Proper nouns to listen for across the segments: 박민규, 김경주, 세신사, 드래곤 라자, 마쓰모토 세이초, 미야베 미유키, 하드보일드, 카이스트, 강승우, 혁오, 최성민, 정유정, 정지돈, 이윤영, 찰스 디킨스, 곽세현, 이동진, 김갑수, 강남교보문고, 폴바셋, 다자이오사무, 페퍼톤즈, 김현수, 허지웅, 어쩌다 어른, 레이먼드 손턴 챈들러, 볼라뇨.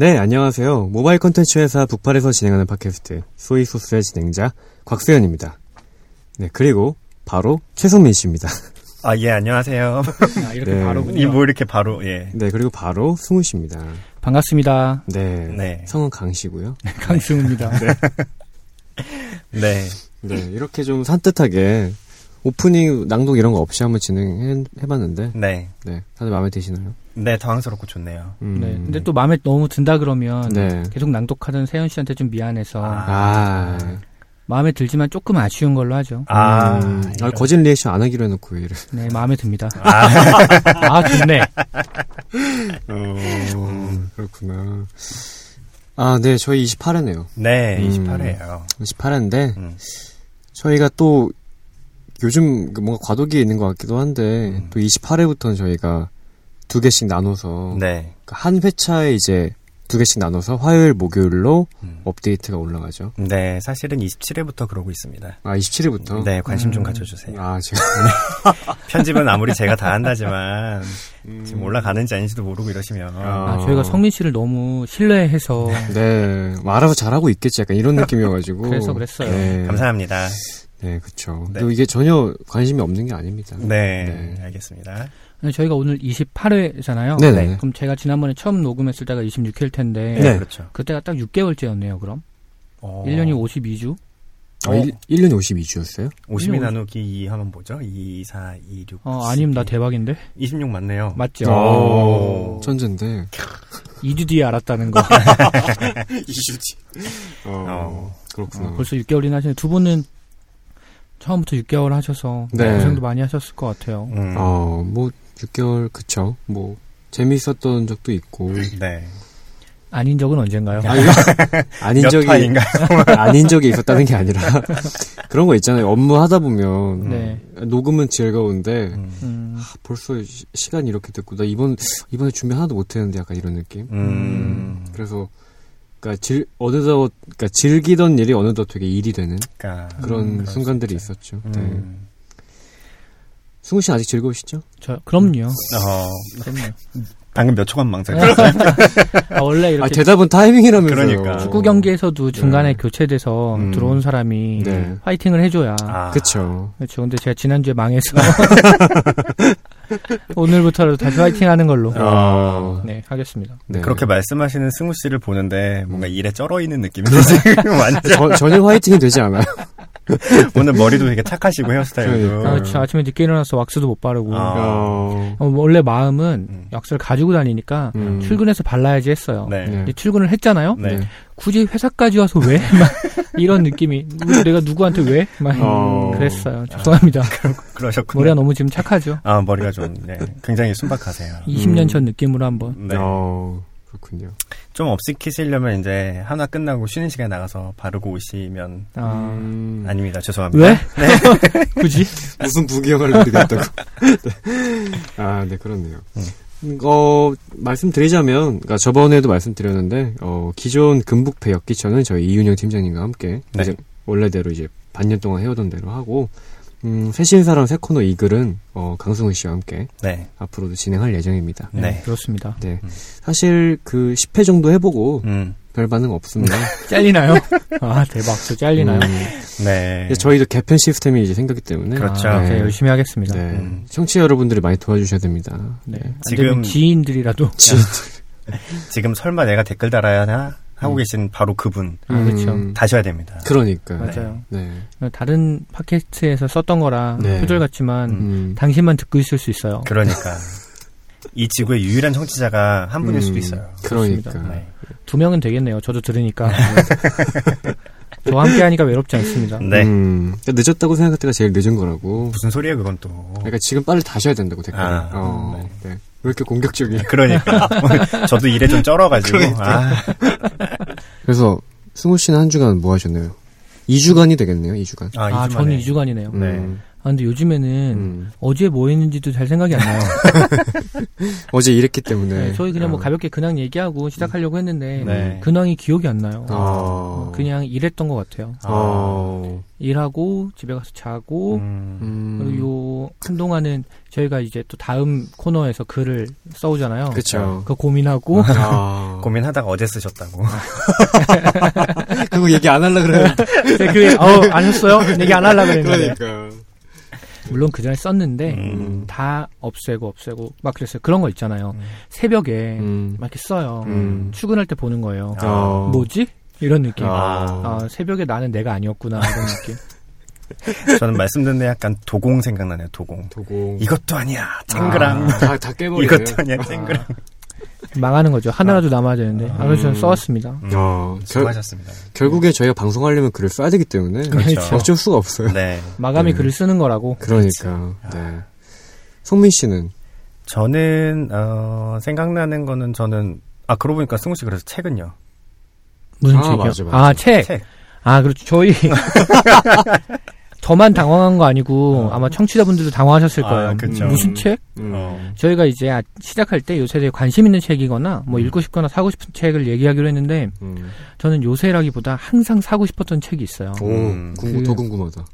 네, 안녕하세요. 모바일 콘텐츠 회사 북팔에서 진행하는 팟캐스트 소이소스의 진행자 곽수현입니다. 네, 그리고 바로 최성민 씨입니다. 아, 예, 안녕하세요. 아, 이렇게 네. 바로군요. 뭐 이렇게 바로, 예. 네, 그리고 바로 승우 씨입니다. 반갑습니다. 네, 네. 성은 강 씨고요. 강승우입니다. 네. 네. 네, 이렇게 좀 산뜻하게 오프닝 낭독 이런 거 없이 한번 진행해봤는데 네. 네, 다들 마음에 드시나요? 네, 당황스럽고 좋네요. 네, 근데 또 마음에 너무 든다 그러면 네. 계속 낭독하던 세현 씨한테 좀 미안해서 마음에 들지만 조금 아쉬운 걸로 하죠. 거짓 리액션 안 하기로 해놓고 이래. 네, 마음에 듭니다. 좋네. 그렇구나. 아, 네, 저희 28회네요. 네, 28회예요. 28회인데 저희가 또 요즘 뭔가 과도기에 있는 것 같기도 한데 또 28회부터는 저희가 두 개씩 나눠서 네. 한 회차에 이제 두 개씩 나눠서 화요일, 목요일로 업데이트가 올라가죠. 네, 사실은 27회부터 그러고 있습니다. 아, 27회부터? 네, 관심 좀 가져주세요. 아, 지금 편집은 아무리 제가 다 한다지만 지금 올라가는지 아닌지도 모르고 이러시면 저희가 성민 씨를 너무 신뢰해서 네, 알아서 잘하고 있겠지 약간 이런 느낌이어가지고 그래서 그랬어요. 네. 감사합니다. 네, 그렇죠. 네. 이게 전혀 관심이 없는 게 아닙니다. 네, 네. 알겠습니다. 저희가 오늘 28회잖아요. 네네. 그럼 제가 지난번에 처음 녹음했을 때가 26회일 텐데 네, 그렇죠. 그때가 딱 6개월째였네요. 그럼 1년이 52주. 1년이 52주였어요? 52 나누기 2 하면 뭐죠? 2, 4, 2, 6, 아니면 나 대박인데? 26 맞네요. 맞죠? 오. 천재인데 2주 뒤에 알았다는 거. 2주 뒤. 그렇구나. 벌써 6개월이나 하시네. 두 분은 처음부터 6개월 하셔서 네. 고생도 많이 하셨을 것 같아요. 뭐 6개월 그쵸. 뭐 재미있었던 적도 있고. 네. 아닌 적은 언젠가요? 아닌 적이 있었다는 게 아니라 그런 거 있잖아요. 업무 하다 보면 네. 녹음은 즐거운데 벌써 시간이 이렇게 됐고 나 이번에 준비 하나도 못했는데 약간 이런 느낌. 그래서. 그러니까 즐기던 일이 어느덧 되게 일이 되는 그런 순간들이 있었죠. 네. 승우 씨는 아직 즐거우시죠? 저 그럼요. 그럼요. 방금 몇 초간 망설였어요. 원래 이렇게 대답은 타이밍이라면서요. 그러니까. 축구 경기에서도 중간에 네. 교체돼서 들어온 사람이 네. 화이팅을 해줘야. 그렇죠. 그렇죠. 근데 제가 지난주에 망해서 오늘부터라도 다시 화이팅하는 걸로 네, 하겠습니다. 네. 그렇게 말씀하시는 승우 씨를 보는데 뭔가 일에 쩔어 있는 느낌이 지금 완전 전혀 화이팅이 되지 않아요. 오늘 머리도 되게 착하시고 헤어스타일도. 그렇죠. 아침에 늦게 일어나서 왁스도 못 바르고. 원래 마음은 왁스를 가지고 다니니까 출근해서 발라야지 했어요. 네. 이제 출근을 했잖아요. 네. 굳이 회사까지 와서 왜? 막 이런 느낌이. 내가 누구한테 왜? 막 그랬어요. 죄송합니다. 그러셨군요. 머리가 너무 지금 착하죠. 머리가 좀 굉장히 순박하세요. 20년 전 느낌으로 한번. 네. 그렇군요. 좀 업시키시려면 이제 하나 끝나고 쉬는 시간에 나가서 바르고 오시면 아닙니다. 죄송합니다. 왜? 네. 굳이? 무슨 부기형을 모르겠다고. 네, 그렇네요. 말씀드리자면 그러니까 저번에도 말씀드렸는데 기존 금북패 엽기처는 저희 이윤영 팀장님과 함께 네. 이제 원래대로 이제 반년 동안 해오던 대로 하고 세신사랑 세코너 이 글은 강승우 씨와 함께 네. 앞으로도 진행할 예정입니다. 네, 그렇습니다. 네, 사실 그 10회 정도 해보고 별 반응 없습니다. 잘리나요? 대박, 저 잘리나요? 네. 저희도 개편 시스템이 이제 생겼기 때문에 그렇죠. 네. 열심히 하겠습니다. 네. 청취자 여러분들이 많이 도와주셔야 됩니다. 네, 지금 지인들이라도 지금 설마 내가 댓글 달아야 하나? 하고 계신 바로 그분. 그렇죠. 다셔야 됩니다. 그러니까. 맞아요. 네. 다른 팟캐스트에서 썼던 거라 네. 표절 같지만 당신만 듣고 있을 수 있어요. 그러니까. 이 지구의 유일한 청취자가 한 분일 수도 있어요. 그러니까. 네. 두 명은 되겠네요. 저도 들으니까. 저와 함께 하니까 외롭지 않습니다. 네. 늦었다고 생각할 때가 제일 늦은 거라고. 무슨 소리야 그건 또. 그러니까 지금 빨리 다셔야 된다고 댓글. 네. 왜 이렇게 공격적이에요? 그러니까. 저도 일에 좀 쩔어가지고. 그래서, 승우 씨는 한 주간 뭐 하셨나요? 2주간이 되겠네요, 2주간. 저는 2주간이네요. 네. 아, 근데 요즘에는 어제 뭐 했는지도 잘 생각이 안 나요. 어제 일했기 때문에. 네, 저희 그냥 뭐 가볍게 근황 얘기하고 시작하려고 했는데 네. 근황이 기억이 안 나요. 아. 그냥 일했던 것 같아요. 아. 일하고 집에 가서 자고 그리고 요 한동안은 저희가 이제 또 다음 코너에서 글을 써오잖아요. 그렇죠. 그거 고민하고 고민하다가 어제 쓰셨다고. 그거 얘기 안 하려고 그랬는데. 네, 그래. 안 했어요? 얘기 안 하려고 그랬는데. 그러니까. 물론 그 전에 썼는데 다 없애고 막 그랬어요. 그런 거 있잖아요. 새벽에 막 이렇게 써요. 출근할 때 보는 거예요. 뭐지? 이런 느낌. 새벽에 나는 내가 아니었구나 이런 느낌. 저는 말씀 듣는데 약간 도공 생각나네요. 도공. 이것도 아니야. 탱그랑. 다 깨버려요. 이것도 아니야. 탱그랑. 망하는 거죠. 하나라도 남아야 되는데. 아무튼 저는 써왔습니다. 수고하셨습니다. 결국에 저희가 방송하려면 글을 써야 되기 때문에 그렇죠. 어쩔 수가 없어요. 네. 마감이 글을 쓰는 거라고. 그러니까. 네. 성민 씨는? 저는 생각나는 거는 저는 그러고 보니까 승우 씨 그래서 책은요. 무슨 책이요? 맞아. 책. 그렇죠. 저희 저만 당황한 거 아니고 아마 청취자분들도 당황하셨을 거예요. 그쵸. 무슨 책? 저희가 이제 시작할 때 요새 관심 있는 책이거나 뭐 읽고 싶거나 사고 싶은 책을 얘기하기로 했는데 저는 요새라기보다 항상 사고 싶었던 책이 있어요. 더 궁금하다.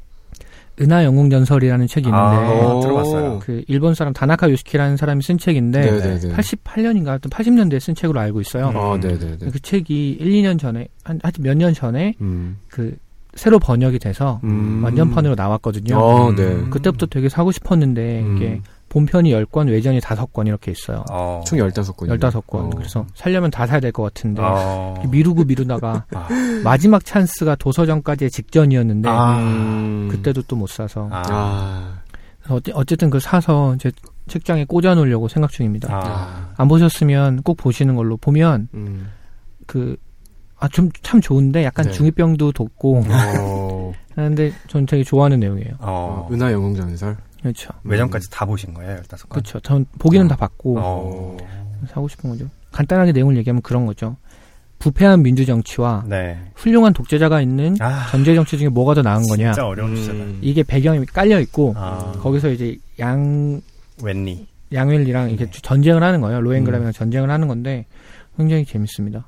은하영웅전설이라는 책이 있는데 들어봤어요. 그 일본 사람 다나카 요시키라는 사람이 쓴 책인데 네네네. 88년인가 하여튼 80년대에 쓴 책으로 알고 있어요. 그 책이 1-2년 전에 하여튼 몇 년 전에 그 새로 번역이 돼서 완전판으로 나왔거든요. 네. 그때부터 되게 사고 싶었는데 이게 본편이 10권, 외전이 5권 이렇게 있어요. 총 15권이요? 15권. 그래서 살려면 다 사야 될 것 같은데 미루다가 마지막 찬스가 도서전까지의 직전이었는데 그때도 또 못 사서 어쨌든 그걸 사서 제 책장에 꽂아놓으려고 생각 중입니다. 안 보셨으면 꼭 보시는 걸로. 보면 참 좋은데 약간 네. 중이병도 돋고 근데 전 되게 좋아하는 내용이에요. 은하 영웅전설. 그렇죠. 외전까지 다 보신 거예요, 15권? 그렇죠. 전 보기는 다 봤고 사고 싶은 거죠. 간단하게 내용을 얘기하면 그런 거죠. 부패한 민주정치와 네. 훌륭한 독재자가 있는 전제정치 중에 뭐가 더 나은 거냐. 진짜 어려운 주제다. 이게 배경이 깔려있고 거기서 이제 양웰리랑 이렇게 전쟁을 하는 거예요. 로엔그람이랑 전쟁을 하는 건데 굉장히 재밌습니다.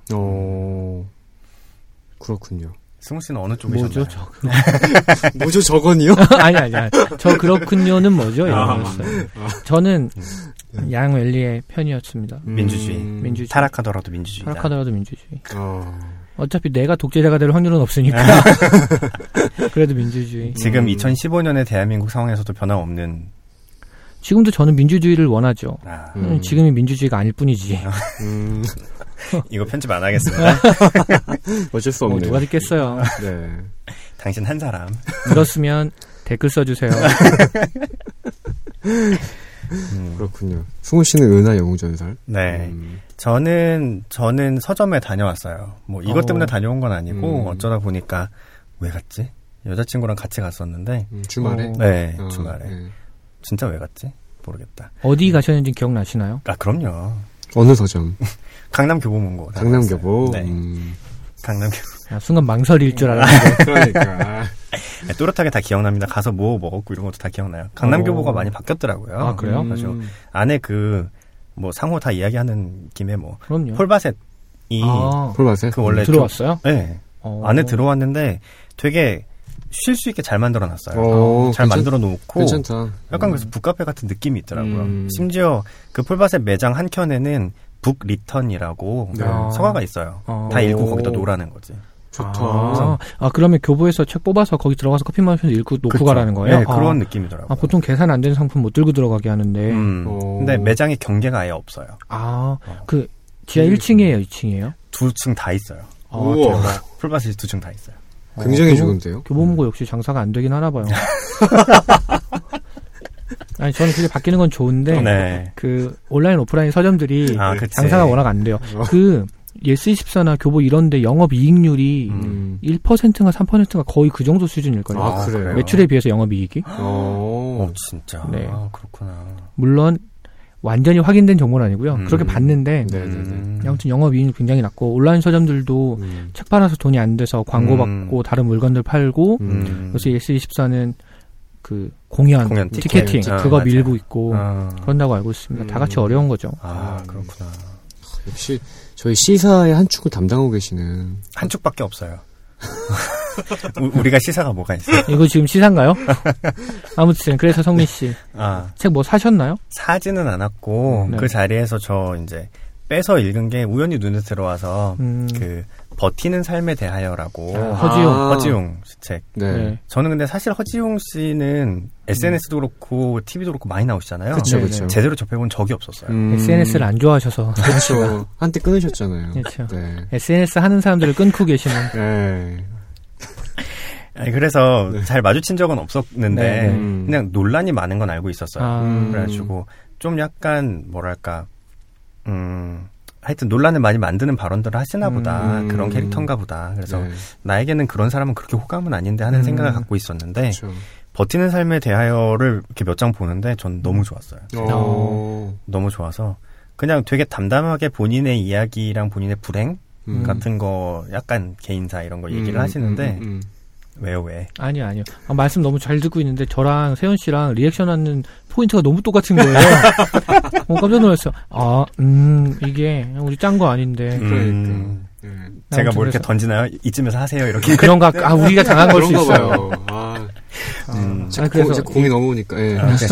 그렇군요. 승우 씨는 어느 쪽이셨나요? 뭐죠, 저건? 뭐죠, 저건이요? 아니. 저 그렇군요는 뭐죠? 이거였어요. 저는 양웰리의 편이었습니다. 민주주의. 타락하더라도 민주주의다. 어차피 내가 독재자가 될 확률은 없으니까. 그래도 민주주의. 지금 2015년의 대한민국 상황에서도 변함없는. 지금도 저는 민주주의를 원하죠. 지금이 민주주의가 아닐 뿐이지. 이거 편집 안 하겠습니다. 어쩔 수 없네요. 누가 듣겠어요. 네. 당신 한 사람. 그렇으면 댓글 써주세요. 그렇군요. 승우 씨는 은하 영웅전설? 네. 저는 서점에 다녀왔어요. 뭐 이것 때문에 다녀온 건 아니고 어쩌다 보니까 왜 갔지? 여자친구랑 같이 갔었는데 주말에? 네. 주말에. 진짜 왜 갔지? 모르겠다. 어디 가셨는지 기억나시나요? 그럼요. 어느 서점? 강남교보문고. 강남교보. 네. 강남교보. 순간 망설일 줄 알았는데. 그러니까. 네, 또렷하게 다 기억납니다. 가서 뭐 먹었고 이런 것도 다 기억나요. 강남교보가 많이 바뀌었더라고요. 그래요? 그래서 안에 상호 다 이야기하는 김에 그럼요. 폴바셋이. 폴바셋? 그 원래. 들어왔어요? 네. 안에 들어왔는데 되게 쉴 수 있게 잘 만들어놨어요. 잘 만들어 놓고 괜찮다. 약간 그래서 북카페 같은 느낌이 있더라고요. 심지어 그 폴바셋 매장 한 켠에는 북 리턴이라고 서가가 있어요. 다 읽고 거기다 놓으라는 거지. 좋다. 그러면 교보에서 책 뽑아서 거기 들어가서 커피 마시면서 읽고 놓고 그렇죠. 가라는 거예요? 네, 그런 느낌이더라고요. 보통 계산 안 되는 상품 못 들고 들어가게 하는데. 근데 매장에 경계가 아예 없어요. 그 지하 1층이에요, 2층이에요? 2층 다 있어요. 폴바셋이 2층 다 있어요. 굉장히 좋은데요? 교보문고 역시 장사가 안 되긴 하나 봐요. 아니, 저는 그게 바뀌는 건 좋은데, 네. 온라인, 오프라인 서점들이 장사가 워낙 안 돼요. 예스24나 교보 이런데 영업이익률이 1%인가 3%인가 거의 그 정도 수준일걸요. 그래요? 매출에 비해서 영업이익이? 진짜. 네. 그렇구나. 물론, 완전히 확인된 정보는 아니고요. 그렇게 봤는데 아무튼 영업이익률 굉장히 낮고 온라인 서점들도 책 팔아서 돈이 안 돼서 광고 받고 다른 물건들 팔고 그래서 예스24는 그 공연 티켓팅 그거 맞아요. 밀고 있고 그런다고 알고 있습니다. 다 같이 어려운 거죠. 아 그렇구나. 역시 저희 시사의 한 축을 담당하고 계시는 한 축밖에 없어요. 우리가 시사가 뭐가 있어요? 이거 지금 시사인가요? 아무튼 그래서 성민 씨 책 뭐 사셨나요? 사지는 않았고 네. 그 자리에서 저 이제 빼서 읽은 게 우연히 눈에 들어와서 그 버티는 삶에 대하여라고 허지웅 책. 네. 저는 근데 사실 허지웅 씨는 SNS도 그렇고 TV도 그렇고 많이 나오시잖아요. 그렇죠. 제대로 접해본 적이 없었어요. SNS를 안 좋아하셔서 그렇죠. 한때 끊으셨잖아요. 그렇죠. 네. SNS 하는 사람들을 끊고 계시는. 네. 아니, 그래서 네. 잘 마주친 적은 없었는데 네. 그냥 논란이 많은 건 알고 있었어요. 그래가지고 좀 약간 뭐랄까. 하여튼 논란을 많이 만드는 발언들을 하시나 보다. 그런 캐릭터인가 보다. 그래서 네. 나에게는 그런 사람은 그렇게 호감은 아닌데 하는 생각을 갖고 있었는데 그렇죠. 버티는 삶에 대하여를 이렇게 몇 장 보는데 전 너무 좋았어요. 너무 좋아서 그냥 되게 담담하게 본인의 이야기랑 본인의 불행 같은 거 약간 개인사 이런 거 얘기를 하시는데 왜요 왜? 아니요. 말씀 너무 잘 듣고 있는데 저랑 세현 씨랑 리액션하는 포인트가 너무 똑같은 거예요. 깜짝 놀랐어요. 이게 우리 짠 거 아닌데. 제가 뭐 이렇게 던지나요? 이쯤에서 하세요 이렇게. 그런가? 우리가 당한 걸 수 있어요. 그래서 공이 넘어오니까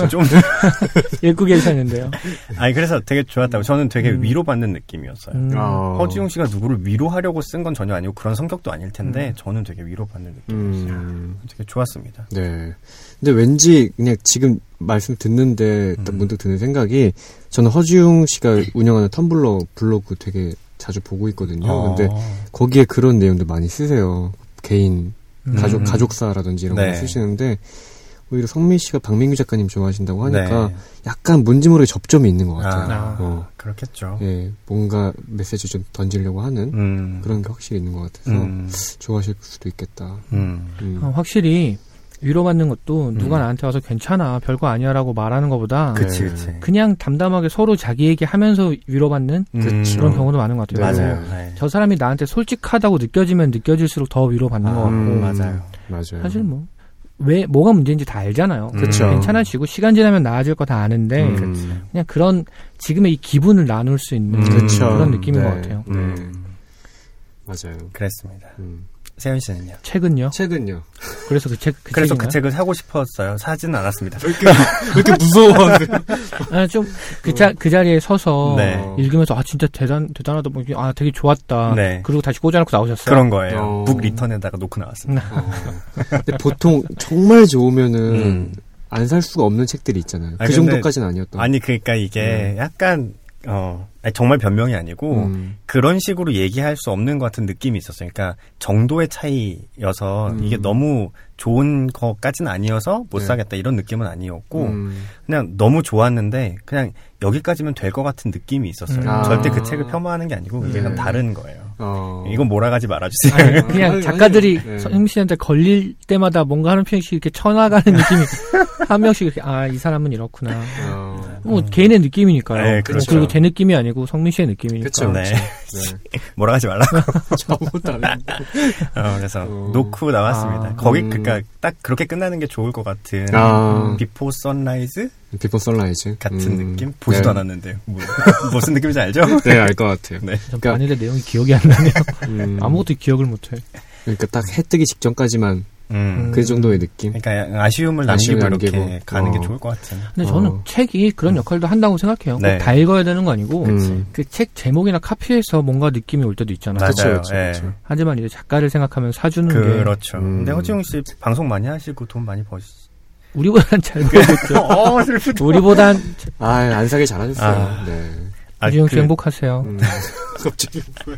좀 읽고 계셨는데요. 아니 그래서 되게 좋았다고 저는 되게 위로받는 느낌이었어요. 허지웅 씨가 누구를 위로하려고 쓴 건 전혀 아니고 그런 성격도 아닐 텐데 저는 되게 위로받는 느낌이었어요. 되게 좋았습니다. 네. 근데 왠지 그냥 지금 말씀 듣는데 딱 문득 드는 생각이 저는 허지웅 씨가 운영하는 텀블러 블로그 되게 자주 보고 있거든요. 근데 거기에 그런 내용도 많이 쓰세요. 개인 가족사라든지 이런 네. 거 쓰시는데 오히려 성민 씨가 박민규 작가님 좋아하신다고 하니까 네. 약간 뭔지 모르게 접점이 있는 것 같아요. 그렇겠죠. 예, 뭔가 메시지 좀 던지려고 하는 그런 게 확실히 있는 것 같아서 좋아하실 수도 있겠다. 확실히 위로받는 것도 누가 나한테 와서 괜찮아 별거 아니야라고 말하는 것보다 그치. 그냥 담담하게 서로 자기 얘기하면서 위로받는 그런 경우도 많은 것 같아요. 네. 맞아요. 네. 저 사람이 나한테 솔직하다고 느껴지면 느껴질수록 더 위로받는 것 같고 맞아요. 사실 뭐가 문제인지 다 알잖아요. 괜찮아지고 시간 지나면 나아질 거 다 아는데 그냥 그런 지금의 이 기분을 나눌 수 있는 그런 느낌인 것 같아요. 맞아요. 그랬습니다. 세현 씨는요? 책은요. 그래서 그 책을 사고 싶었어요. 사지는 않았습니다. 왜 이렇게 무서워하는데? 그 자리에 서서 읽으면서 진짜 대단하다. 되게 좋았다. 네. 그리고 다시 꽂아놓고 나오셨어요. 그런 거예요. 북 리턴에다가 놓고 나왔습니다. 근데 보통 정말 좋으면은 안 살 수가 없는 책들이 있잖아요. 그 정도까지는 아니었던. 아니 그러니까 이게 약간. 정말 변명이 아니고 그런 식으로 얘기할 수 없는 것 같은 느낌이 있었어요. 그러니까 정도의 차이여서 이게 너무 좋은 것까지는 아니어서 못 사겠다 이런 느낌은 아니었고 그냥 너무 좋았는데 그냥 여기까지면 될 것 같은 느낌이 있었어요. 절대 그 책을 폄하하는 게 아니고 이게 다른 거예요. 이건 몰아가지 말아주세요. 아니, 그냥 작가들이 성민 씨한테 걸릴 때마다 뭔가 한 명씩 이렇게 쳐나가는 느낌이 한 명씩 이렇게 이 사람은 이렇구나. 개인의 느낌이니까요. 네, 그렇죠. 그리고 제 느낌이 아니고 성민 씨의 느낌이니까. 그렇죠. 네. 몰아가지 말라고. 잘못 알았네. 그래서 놓고 나왔습니다. 그러니까 딱 그렇게 끝나는 게 좋을 것 같은 비포 선라이즈 같은 느낌? 보지도 않았는데요. 무슨 느낌인지 알죠? 네, 알 것 같아요. 네. 그러니까 반일의 내용이 기억이 안 나네요. 아무것도 기억을 못해. 그러니까 딱 해 뜨기 직전까지만 그 정도의 느낌? 그러니까 아쉬움을 남기고 이렇게 가는 게 좋을 것 같아요. 근데 저는 책이 그런 역할도 한다고 생각해요. 네. 다 읽어야 되는 거 아니고 그 책 제목이나 카피에서 뭔가 느낌이 올 때도 있잖아요. 그렇죠. 하지만 이제 작가를 생각하면 사주는 게 그렇죠. 근데 허지웅 씨 방송 많이 하시고 돈 많이 버시죠. 우리보단 잘 모르겠죠. 슬프다. 우리보단 안 사길 잘하셨어요. 네. 허지웅 씨 행복하세요. 갑자기 뭐야?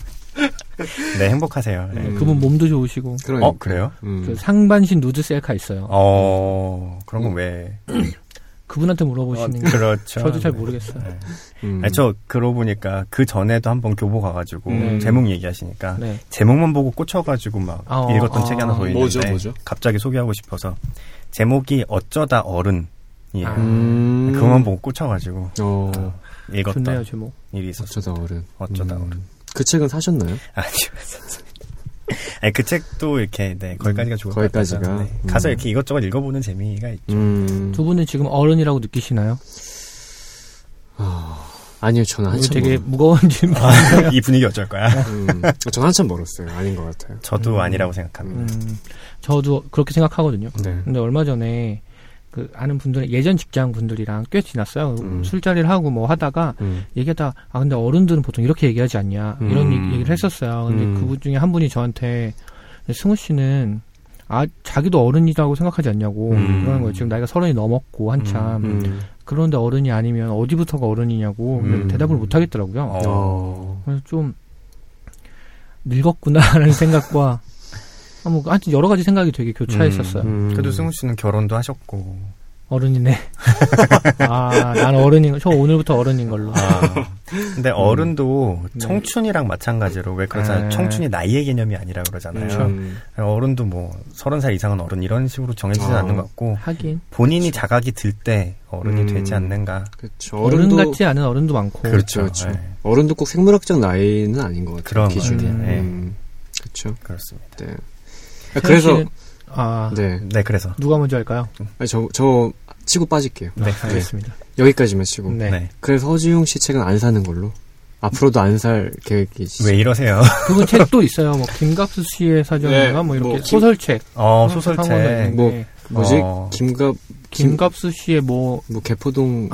네, 행복하세요. 네. 그분 몸도 좋으시고. 그래요? 그 상반신 누드 셀카 있어요. 그런 건 왜? 그분한테 물어보시는 게. 그렇죠. 저도 잘 모르겠어요. 네. 저 그러고 보니까 그 전에도 한번 교보 가가지고 제목 얘기하시니까 제목만 보고 꽂혀가지고 막 읽었던 책이 하나 더 있는데 뭐죠? 갑자기 소개하고 싶어서 제목이 어쩌다 어른. 그것만 보고 꽂혀가지고 읽었던 좋네요, 제목. 일이 있었어요. 어쩌다 어른. 그 책은 사셨나요? 아니요. 아니, 그 책도 이렇게 네, 거기까지가 좋을 것 같아서 네, 가서 이렇게 이것저것 읽어보는 재미가 있죠. 두 분은 지금 어른이라고 느끼시나요? 아니요, 저는 한참 되게 무거운 질문. 아, 이 분위기 어쩔 거야. 저는 한참 멀었어요. 아닌 것 같아요. 저도 아니라고 생각합니다. 저도 그렇게 생각하거든요. 네. 근데 얼마 전에 그 아는 분들, 예전 직장 분들이랑 꽤 지났어요. 술자리를 하고 뭐 하다가 얘기하다 아 근데 어른들은 보통 이렇게 얘기하지 않냐 이런 얘기를 했었어요. 근데 그분 중에 한 분이 저한테 승우 씨는 아 자기도 어른이라고 생각하지 않냐고 그러는 거예요. 지금 나이가 30이 넘었고 한참. 그런데 어른이 아니면 어디부터가 어른이냐고 대답을 못 하겠더라고요. 그래서 좀 늙었구나라는 생각과 뭐 하여튼 여러 가지 생각이 되게 교차했었어요. 그래도 승우 씨는 결혼도 하셨고 어른이네. 아, 난 어른인 저 오늘부터 어른인 걸로. 아, 근데 어른도 청춘이랑 마찬가지로 왜 그러잖아요. 아. 청춘이 나이의 개념이 아니라 그러잖아요. 어른도 뭐 30살 이상은 어른 이런 식으로 정해지지 않는 것 같고 하긴. 본인이 자각이 들 때 어른이 되지 않는가. 그렇죠. 어른 같지 않은 어른도 많고. 그렇죠. 그렇죠. 네. 어른도 꼭 생물학적 나이는 아닌 것 같아요. 그런 기준이. 그렇죠. 그렇습니다. 네. 그래서 네, 그래서 누가 먼저 할까요? 아니, 저 치고 빠질게요. 네, 알겠습니다. 네. 여기까지만 치고. 네. 그래서 허지웅 씨 책은 안 사는 걸로. 앞으로도 안 살 계획이시죠? 왜 이러세요? 그분 책 또 있어요. 뭐 김갑수 씨의 사전인가 뭐 이렇게 뭐, 소설책. 소설책. 뭐 뭐지? 김갑수 씨의 뭐 개포동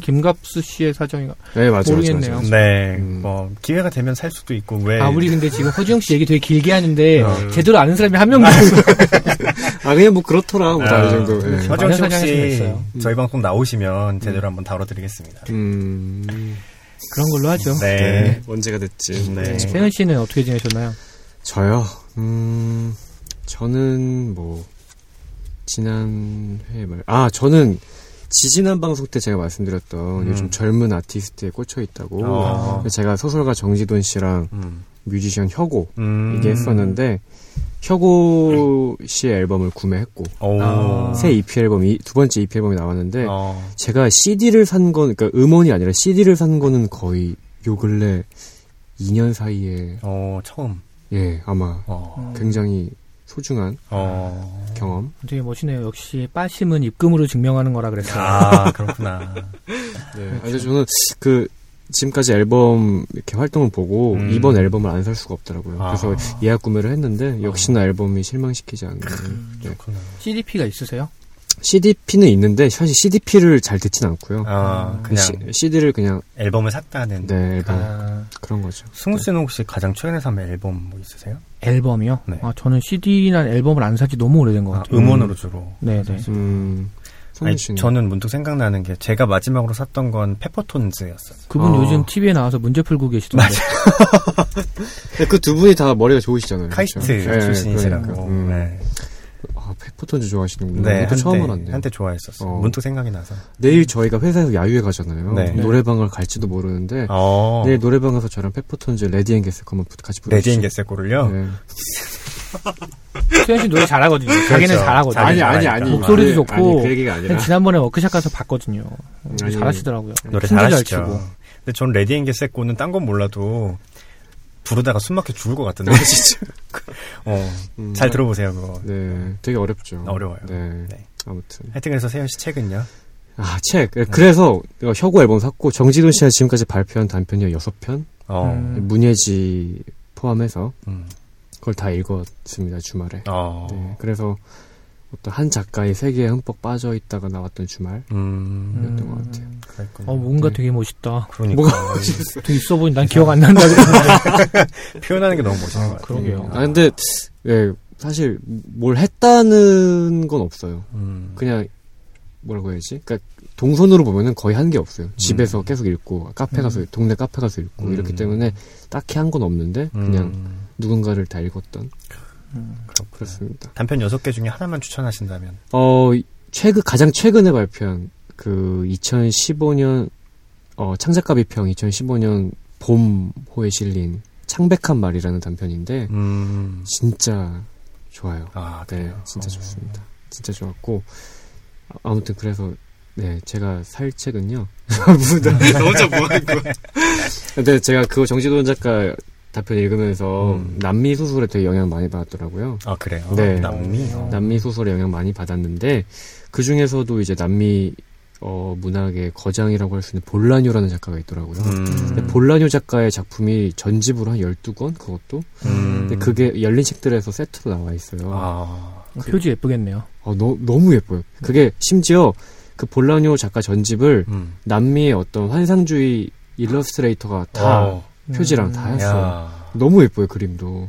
김갑수 씨의 사정인가? 네, 맞아요. 모르겠네요. 맞아. 네. 뭐 기회가 되면 살 수도 있고 왜? 아, 우리 근데 지금 허지웅 씨 얘기 되게 길게 하는데 제대로 아는 사람이 한 명도 없어. 아, 그냥 뭐 그렇더라. 뭐 다른 정도. 네. 허지웅 씨 저희 방송 나오시면 제대로 한번 다뤄 드리겠습니다. 그런 걸로 하죠. 네. 네. 언제가 됐지. 네. 세은 씨는 어떻게 지내셨나요? 저요. 저는 뭐 지난해 말, 저는 지지난 방송 때 제가 말씀드렸던 요즘 젊은 아티스트에 꽂혀 있다고 제가 소설가 정지돈 씨랑 뮤지션 혁오 얘기했었는데 혁오 씨의 앨범을 구매했고 새 EP 앨범이 두 번째 EP 앨범이 나왔는데 제가 CD를 산 건 그러니까 음원이 아니라 CD를 산 거는 거의 요 근래 2년 사이에 처음 예 아마 굉장히 소중한 경험. 되게 멋있네요. 역시 빠심은 입금으로 증명하는 거라 그랬어요. 아 그렇구나. 네. 그래서 저는 그 지금까지 앨범 이렇게 활동을 보고 이번 앨범을 안 살 수가 없더라고요. 그래서 예약 구매를 했는데 역시나 앨범이 실망시키지 않는. 네. CDP가 있으세요? CDP는 있는데 사실 CDP를 잘 듣진 않고요. 그냥 CD를 그냥 앨범을 샀다는. 네, 앨범. 그런 거죠. 승우 씨는 혹시 가장 최근에 산 앨범 뭐 있으세요? 앨범이요? 네. 아 저는 CD나 앨범을 안 사지 너무 오래된 것 같아요. 음원으로 주로. 네네. 아니, 저는 문득 생각나는 게 제가 마지막으로 샀던 건 페퍼톤즈였어요. 그분 요즘 TV에 나와서 문제 풀고 계시던데. 맞아. 그 두 분이 다 머리가 좋으시잖아요. 카이스트 출신이시라고. 그러니까. 네. 아, 페퍼톤즈 좋아하시는군요. 네, 처음 알았네. 한때 좋아했었어요. 문득 생각이 나서. 내일 저희가 회사에서 야유회 가잖아요. 네. 노래방을 갈지도 모르는데 내일 노래방 가서 저랑 페퍼톤즈 레디 앤 게세코 한번 같이 부르시죠. 레디 앤 게세코를요? 네. 수현 씨 노래 잘하거든요. 자기는 그렇죠. 잘하거든요. 아니. 목소리도 좋고. 아니, 그 아니라. 지난번에 워크샵 가서 봤거든요. 아니, 잘하시더라고요. 노래 잘하시죠. 근데 전 레디 앤 게세코는 딴 건 몰라도 부르다가 숨 막혀 죽을 것 같은데. 진짜. 잘 들어보세요, 그거. 네. 되게 어렵죠. 어려워요. 네. 아무튼. 하여튼 그래서 세현 씨 책은요? 책. 그래서 혁오 앨범 샀고, 정지돈 씨가 지금까지 발표한 단편이 6편. 문예지 포함해서. 그걸 다 읽었습니다, 주말에. 네, 그래서 어떤 한 작가의 세계에 흠뻑 빠져 있다가 나왔던 주말이었던 것 같아요. 뭔가 되게 멋있다. 그러니까. 뭐가 멋있어. 되게 있어 보니 난 기억 안 난다 그랬는데. 표현하는 게 너무 멋있는 것 같아요. 그러게요. 근데 예, 사실 뭘 했다는 건 없어요. 그냥 뭐라고 해야지? 그러니까 동선으로 보면은 거의 한 게 없어요. 집에서 계속 읽고 카페 가서 동네 카페 가서 읽고 이렇기 때문에 딱히 한 건 없는데 그냥 누군가를 다 읽었던. 그렇습니다. 단편 6개 중에 하나만 추천하신다면? 가장 최근에 발표한 그 2015년 창작가 비평 2015년 봄호에 실린 창백한 말이라는 단편인데 진짜 좋아요. 네, 진짜 좋습니다. 진짜 좋았고 아무튼 그래서 네, 제가 살 책은요. 나 혼자 뭐 하는 거야? 근데 제가 그거 정지돈 작가 단편 읽으면서 남미 소설에 되게 영향 많이 받았더라고요. 아, 그래요? 네. 남미요? 남미 소설에 영향 많이 받았는데, 그 중에서도 이제 남미, 문학의 거장이라고 할 수 있는 볼라뇨라는 작가가 있더라고요. 근데 볼라뇨 작가의 작품이 전집으로 한 12권, 그것도. 근데 그게 열린 책들에서 세트로 나와 있어요. 아, 표지 예쁘겠네요. 너무 예뻐요. 그게 심지어 그 볼라뇨 작가 전집을 남미의 어떤 환상주의 일러스트레이터가 다 오. 표지랑 다 했어요. 야. 너무 예뻐요, 그림도.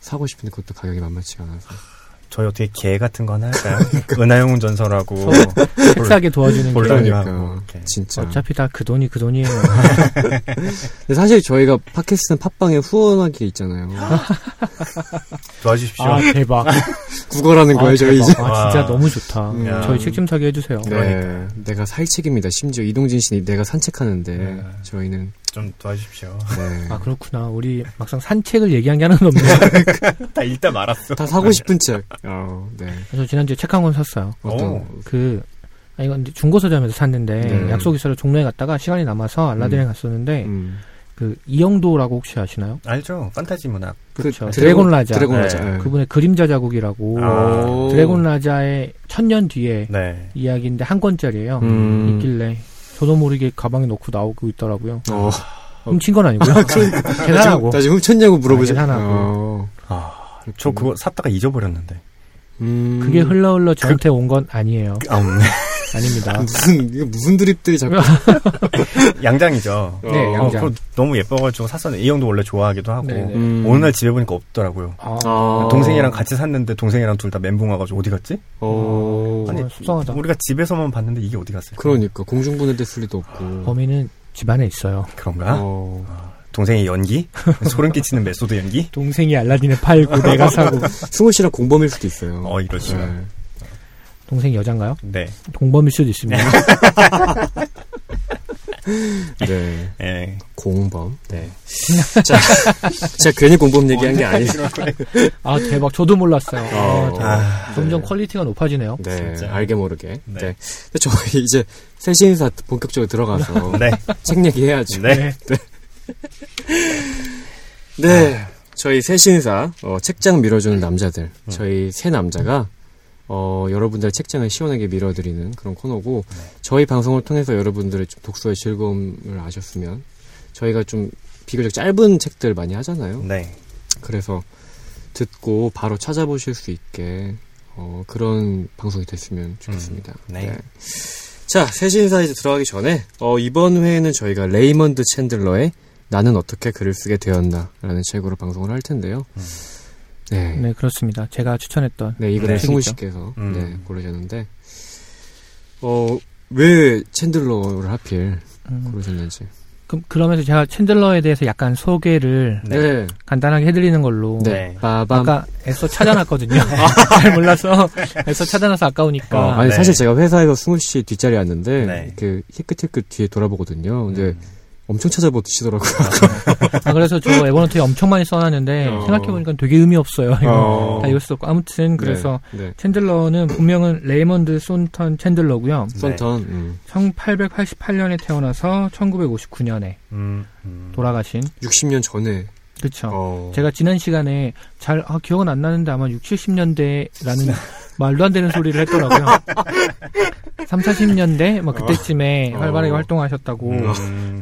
사고 싶은데 그것도 가격이 만만치가 않아서. 저희 어떻게 개 같은 거 하나 할까요? 은하영웅 전설하고. 책 사게 도와주는 볼라뇨. 진짜. 어차피 다 그 돈이에요. 근데 사실 저희가 팟캐스트는 팟빵에 후원하기 있잖아요. 도와주십시오. 아, 대박. 국어라는 거예요, 저희 이제. 아, 진짜 너무 좋다. 저희 책 좀 사게 해주세요. 네. 그러니까. 내가 살 책입니다. 심지어 이동진 씨는 내가 산책하는데, 저희는. 좀 도와주십시오. 네. 아, 그렇구나. 우리 막상 산책을 얘기한 게 하나도 없네. 다 읽다 말았어. 다 사고 싶은 책. 네. 저 지난주에 책 한 권 샀어요. 어떤? 이건 중고 서점에서 샀는데, 약속 있어서 종로에 갔다가 시간이 남아서 알라딘에 갔었는데, 그 이영도라고 혹시 아시나요? 알죠. 판타지 문학. 그렇죠. 드래곤 라자. 드래곤 라자. 네. 그분의 그림자 자국이라고 드래곤 라자의 1000년 뒤에 이야기인데 한 권짜리예요. 있길래 저도 모르게 가방에 넣고 나오고 있더라고요. 훔친 건 아니고요. 계산하고. 나 지금 훔쳤냐고 물어보지. 계산하고. 저 그거 샀다가 잊어버렸는데. 그게 흘러흘러 저한테 온 건 아니에요. 아닙니다. 무슨 드립들이 자꾸. 양장이죠. 네, 양장. 너무 예뻐가지고 샀었는데, 이 형도 원래 좋아하기도 하고, 어느 날 집에 보니까 없더라고요. 동생이랑 같이 샀는데, 동생이랑 둘 다 멘붕 와가지고, 어디 갔지? 아니, 속상하다. 우리가 집에서만 봤는데, 이게 어디 갔어요? 그러니까, 공중분해됐을 리도 없고. 범인은 집 안에 있어요. 그런가? 동생의 연기? 소름 끼치는 메소드 연기? 동생이 알라딘에 팔고, 내가 사고. 승우 씨랑 공범일 수도 있어요. 이러시죠. 네. 동생이 여잔가요? 네. 동범일 수도 있습니다. 네. 네. 공범. 네. 자, 제가 괜히 공범 얘기한 게 아니죠. 아, 대박. 저도 몰랐어요. 점점 퀄리티가 높아지네요. 네. 진짜. 알게 모르게. 네. 근데 저희 이제 세신사 본격적으로 들어가서 네. 책 얘기해야죠. 네. 네. 네. 저희 세신사 책장 밀어주는 남자들. 저희 세 남자가 여러분들의 책장을 시원하게 밀어드리는 그런 코너고, 저희 방송을 통해서 여러분들의 좀 독서의 즐거움을 아셨으면, 저희가 좀 비교적 짧은 책들 많이 하잖아요. 네. 그래서 듣고 바로 찾아보실 수 있게, 그런 방송이 됐으면 좋겠습니다. 네. 네. 자, 세신사에 들어가기 전에, 이번 회에는 저희가 레이먼드 챈들러의 나는 어떻게 글을 쓰게 되었나 라는 책으로 방송을 할 텐데요. 네. 네, 그렇습니다. 제가 추천했던. 네, 이거는 승우 씨께서 고르셨는데, 왜 챈들러를 하필 고르셨는지. 그러면서 제가 챈들러에 대해서 약간 소개를 간단하게 해드리는 걸로. 네. 아까 애써 찾아놨거든요. 잘 몰라서. 애써 찾아놔서 아까우니까. 아니, 사실 제가 회사에서 승우 씨 뒷자리에 앉는데, 이렇게 히끗히끗 뒤에 돌아보거든요. 근데 엄청 찾아보시더라고요. 그래서 저 에버노트에 엄청 많이 써놨는데, 생각해보니까 되게 의미 없어요. 이거. 다 읽을 수 없고. 아무튼, 그래서, 챈들러는 본명은 레이먼드 손턴 챈들러고요. 손턴. 1888년에 태어나서 1959년에 돌아가신. 60년 전에. 그렇죠. 제가 지난 시간에 기억은 안 나는데 아마 60, 70년대라는 말도 안 되는 소리를 했더라고요. 30, 40년대 막 그때쯤에 활발하게 활동하셨다고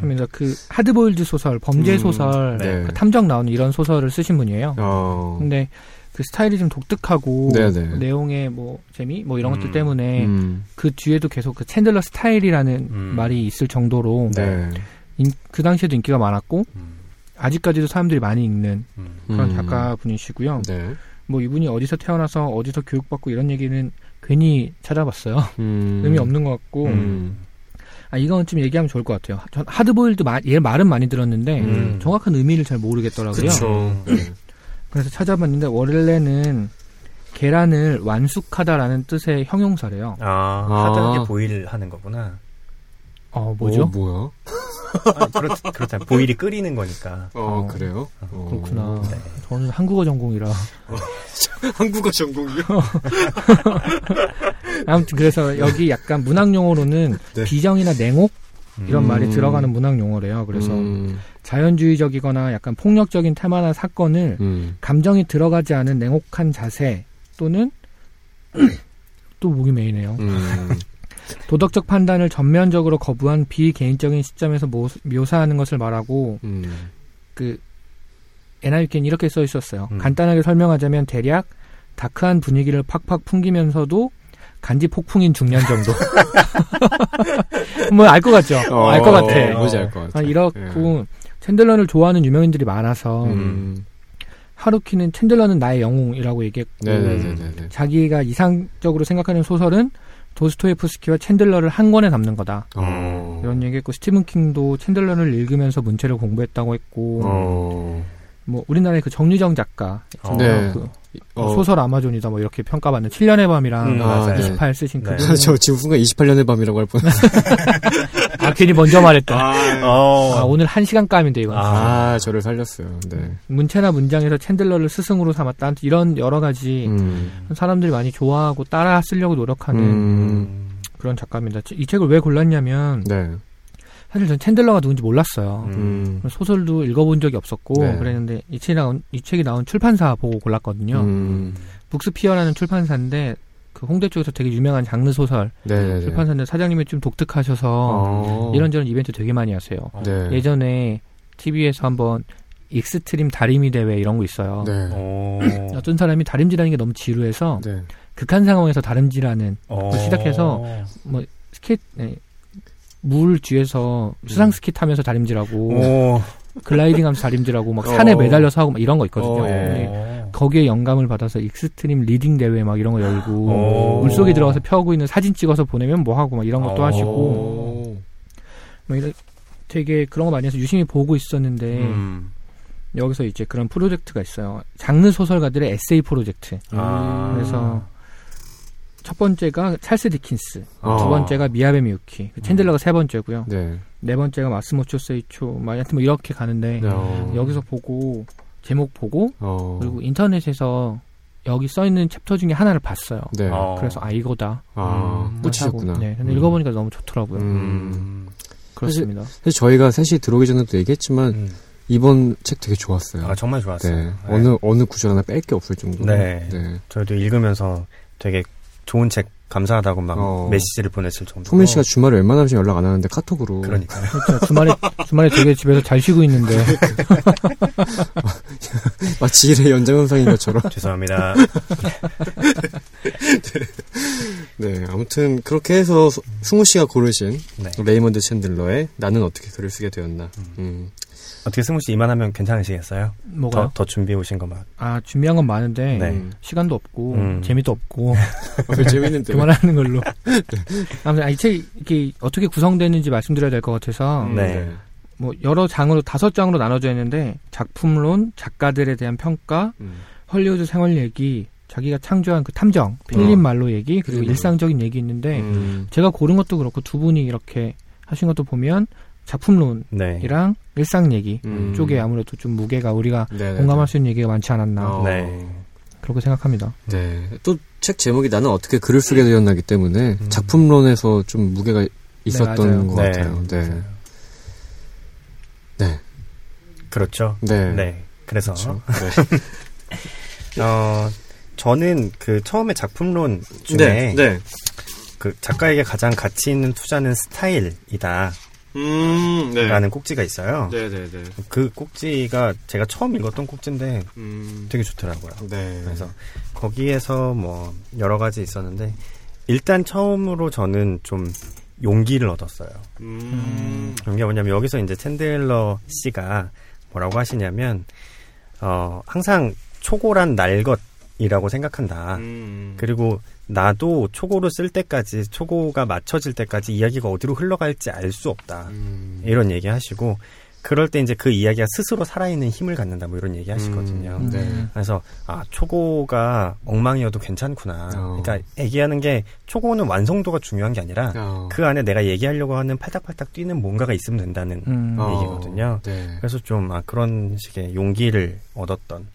하면서 그 하드보일드 소설, 범죄 소설, 그 탐정 나오는 이런 소설을 쓰신 분이에요. 근데 그 스타일이 좀 독특하고 내용의 뭐 재미 뭐 이런 것들 때문에 그 뒤에도 계속 그 챈들러 스타일이라는 말이 있을 정도로 그 당시에도 인기가 많았고. 아직까지도 사람들이 많이 읽는 그런 작가분이시고요. 네. 뭐 이분이 어디서 태어나서 어디서 교육받고 이런 얘기는 괜히 찾아봤어요. 의미 없는 것 같고. 이건 좀 얘기하면 좋을 것 같아요. 전 하드보일드 얘 말은 많이 들었는데 정확한 의미를 잘 모르겠더라고요. 그래서 찾아봤는데 원래는 계란을 완숙하다라는 뜻의 형용사래요. 하다는 게 보일하는 거구나. 뭐죠? 뭐야? 그렇다. 보일이 끓이는 거니까. 그래요? 그렇구나. 네. 저는 한국어 전공이라. 한국어 전공이요? 아무튼 그래서 여기 약간 문학 용어로는 비정이나 냉혹 이런 말이 들어가는 문학 용어래요. 그래서 자연주의적이거나 약간 폭력적인 테마나 사건을 감정이 들어가지 않은 냉혹한 자세 또는 또 목이 메이네요. 도덕적 판단을 전면적으로 거부한 비개인적인 시점에서 묘사하는 것을 말하고 그 에나유키는 이렇게 써 있었어요. 간단하게 설명하자면 대략 다크한 분위기를 팍팍 풍기면서도 간지 폭풍인 중년 정도. 뭐 알 것 같죠? 알 것 같아. 알 것 같아. 이렇고 챈들러를 좋아하는 유명인들이 많아서 하루키는 챈들러는 나의 영웅이라고 얘기했고 자기가 이상적으로 생각하는 소설은 도스토예프스키와 챈들러를 한 권에 담는 거다. 이런 얘기했고 스티븐 킹도 챈들러를 읽으면서 문체를 공부했다고 했고 뭐 우리나라의 그 정유정 작가 그 소설 아마존이다 뭐 이렇게 평가받는 7년의 밤이랑 28 쓰신 그 저 지금 순간 28년의 밤이라고 할 뻔했어요. 아 괜히 먼저 말했다. 오늘 1시간 깜인데 이건. 저를 살렸어요. 네. 문체나 문장에서 챈들러를 스승으로 삼았다. 이런 여러 가지 사람들이 많이 좋아하고 따라 쓰려고 노력하는 그런 작가입니다. 이 책을 왜 골랐냐면 사실 전 챈들러가 누군지 몰랐어요. 소설도 읽어본 적이 없었고 그랬는데 이 책이 나온 출판사 보고 골랐거든요. 북스피어라는 출판사인데 그 홍대 쪽에서 되게 유명한 장르 소설 출판사인데 사장님이 좀 독특하셔서 이런저런 이벤트 되게 많이 하세요. 예전에 TV에서 한번 익스트림 다리미 대회 이런 거 있어요. 어떤 사람이 다림질하는 게 너무 지루해서 극한 상황에서 다림질하는 걸 시작해서 뭐 물 뒤에서 수상스키 타면서 다림질하고 글라이딩하면서 다림질하고 막 산에 매달려서 하고 막 이런 거 있거든요. 거기에 영감을 받아서 익스트림 리딩 대회 막 이런 거 열고 물속에 들어가서 펴고 있는 사진 찍어서 보내면 뭐 하고 막 이런 것도 하시고 막 되게 그런 거 많이 해서 유심히 보고 있었는데 여기서 이제 그런 프로젝트가 있어요. 장르 소설가들의 에세이 프로젝트. 그래서 첫 번째가 찰스 디킨스, 두 번째가 미야베 미유키, 챈들러가 세 번째고요. 네 번째가 마쓰모토 세이초, 막 하여튼 뭐 이렇게 가는데 여기서 보고 제목 보고 그리고 인터넷에서 여기 써 있는 챕터 중에 하나를 봤어요. 그래서 이거다. 꽂히셨구나. 근데 읽어보니까 너무 좋더라고요. 그렇습니다. 사실 저희가 셋이 들어오기 전에도 얘기했지만. 이번 책 되게 좋았어요. 정말 좋았어요. 어느 구절 하나 뺄 게 없을 정도로. 저희도 읽으면서 되게 좋은 책 감사하다고 막 메시지를 보냈을 정도. 소민 씨가 주말에 웬만하면 연락 안 하는데 카톡으로. 그러니까요. 그렇죠. 주말에 되게 집에서 잘 쉬고 있는데. 마치 일의 연장선상인 것처럼. 죄송합니다. 아무튼 그렇게 해서 승우 씨가 고르신 레이먼드 챈들러의 나는 어떻게 글을 쓰게 되었나. 어떻게 승우 씨 이만하면 괜찮으시겠어요? 뭐가 더 준비해 오신 것만. 준비한 건 많은데 시간도 없고 재미도 없고. 재밌는데 그만하는 걸로. 아무튼 이 책이 이렇게 어떻게 구성되는지 말씀드려야 될 것 같아서 뭐 여러 장으로 5장으로 나눠져 있는데 작품론, 작가들에 대한 평가, 헐리우드 생활 얘기, 자기가 창조한 그 탐정, 필립 말로 얘기 그리고 일상적인 얘기 있는데 제가 고른 것도 그렇고 두 분이 이렇게 하신 것도 보면. 작품론이랑 일상 얘기 쪽에 아무래도 좀 무게가 우리가 공감할 수 있는 얘기가 많지 않았나 그렇게 생각합니다. 또 책 제목이 나는 어떻게 글을 쓰게 되었나기 때문에 작품론에서 좀 무게가 있었던 것 같아요. 그렇죠. 그래서 그렇죠. 저는 그 처음에 작품론 중에 그 작가에게 가장 가치 있는 투자는 스타일이다. 라는 꼭지가 있어요. 그 꼭지가 제가 처음 읽었던 꼭지인데 되게 좋더라고요. 그래서 거기에서 뭐 여러 가지 있었는데 일단 처음으로 저는 좀 용기를 얻었어요. 용기가 뭐냐면 여기서 이제 챈들러 씨가 뭐라고 하시냐면 항상 초고란 날것이라고 생각한다. 그리고 나도 초고로 쓸 때까지 초고가 맞춰질 때까지 이야기가 어디로 흘러갈지 알 수 없다 이런 얘기하시고 그럴 때 이제 그 이야기가 스스로 살아있는 힘을 갖는다, 뭐 이런 얘기 하시거든요. 네. 그래서, 아, 초고가 엉망이어도 괜찮구나. 그러니까 얘기하는 게 초고는 완성도가 중요한 게 아니라 그 안에 내가 얘기하려고 하는 팔딱팔딱 뛰는 뭔가가 있으면 된다는 얘기거든요. 네. 그래서 좀, 아, 그런 식의 용기를 얻었던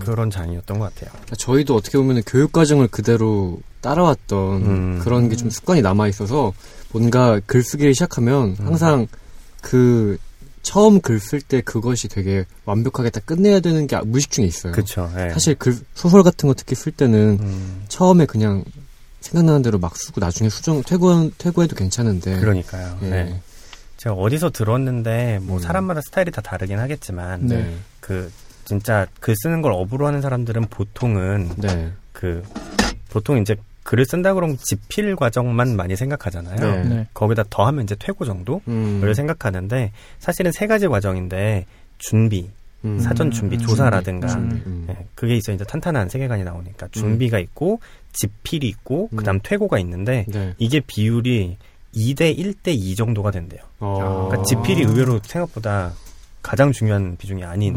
그런 장이었던 것 같아요. 그러니까 저희도 어떻게 보면 교육과정을 그대로 따라왔던 그런 게 좀 습관이 남아있어서 뭔가 글쓰기를 시작하면 항상 그 처음 글 쓸 때 그것이 되게 완벽하게 다 끝내야 되는 게 무의식 중에 있어요. 그쵸, 예. 사실 글, 소설 같은 거 특히 쓸 때는 처음에 그냥 생각나는 대로 막 쓰고 나중에 수정 퇴고해도 괜찮은데. 그러니까요. 예. 네. 제가 어디서 들었는데 뭐 사람마다 스타일이 다 다르긴 하겠지만 네. 그 진짜 글 쓰는 걸 업으로 하는 사람들은 보통은 네. 그 보통 이제 글을 쓴다 그러면 집필 과정만 많이 생각하잖아요. 네. 네. 거기다 더하면 이제 퇴고 정도를 생각하는데 사실은 세 가지 과정인데 준비, 사전 준비, 조사라든가 네. 그게 있어 이제 탄탄한 세계관이 나오니까 준비가 있고 집필이 있고 그다음 퇴고가 있는데 네. 이게 비율이 2대 1대 2 정도가 된대요. 그러니까 집필이 의외로 생각보다 가장 중요한 비중이 아닌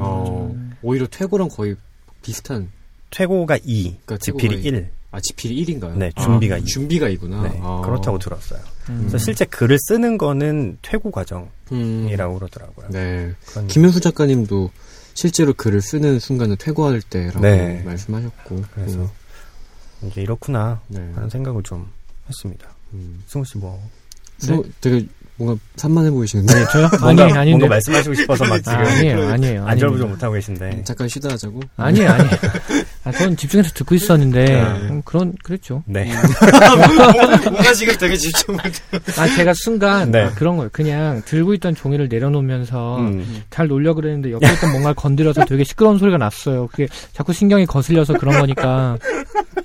오히려 퇴고랑 거의 비슷한 퇴고가 2, 그러니까 집필이 1. 아, 집필이 1인가요? 네, 준비가 2. 준비가 2구나. 네, 그렇다고 들었어요. 그래서 실제 글을 쓰는 거는 퇴고 과정이라고 그러더라고요. 네. 김현수 작가님도 실제로 글을 쓰는 순간은 퇴고할 때라고 네. 말씀하셨고. 그래서 이제 이렇구나 네. 하는 생각을 좀 했습니다. 승우 씨 뭐. 네? 되게 뭔가 산만해 보이시는데. 네, 저요? 뭔가 말씀하시고 싶어서 막 지금. 아니에요. 안절부절 못하고 계신데. 잠깐 쉬다 하자고? 아니에요. 아, 전 집중해서 듣고 있었는데, 그랬죠. 네. 뭔가 지금 되게 집중을. 아, 제가 순간, 네. 그런 거예요. 그냥 들고 있던 종이를 내려놓으면서 잘 놀려 그랬는데, 옆에 있던 뭔가를 건드려서 되게 시끄러운 소리가 났어요. 그게 자꾸 신경이 거슬려서 그런 거니까,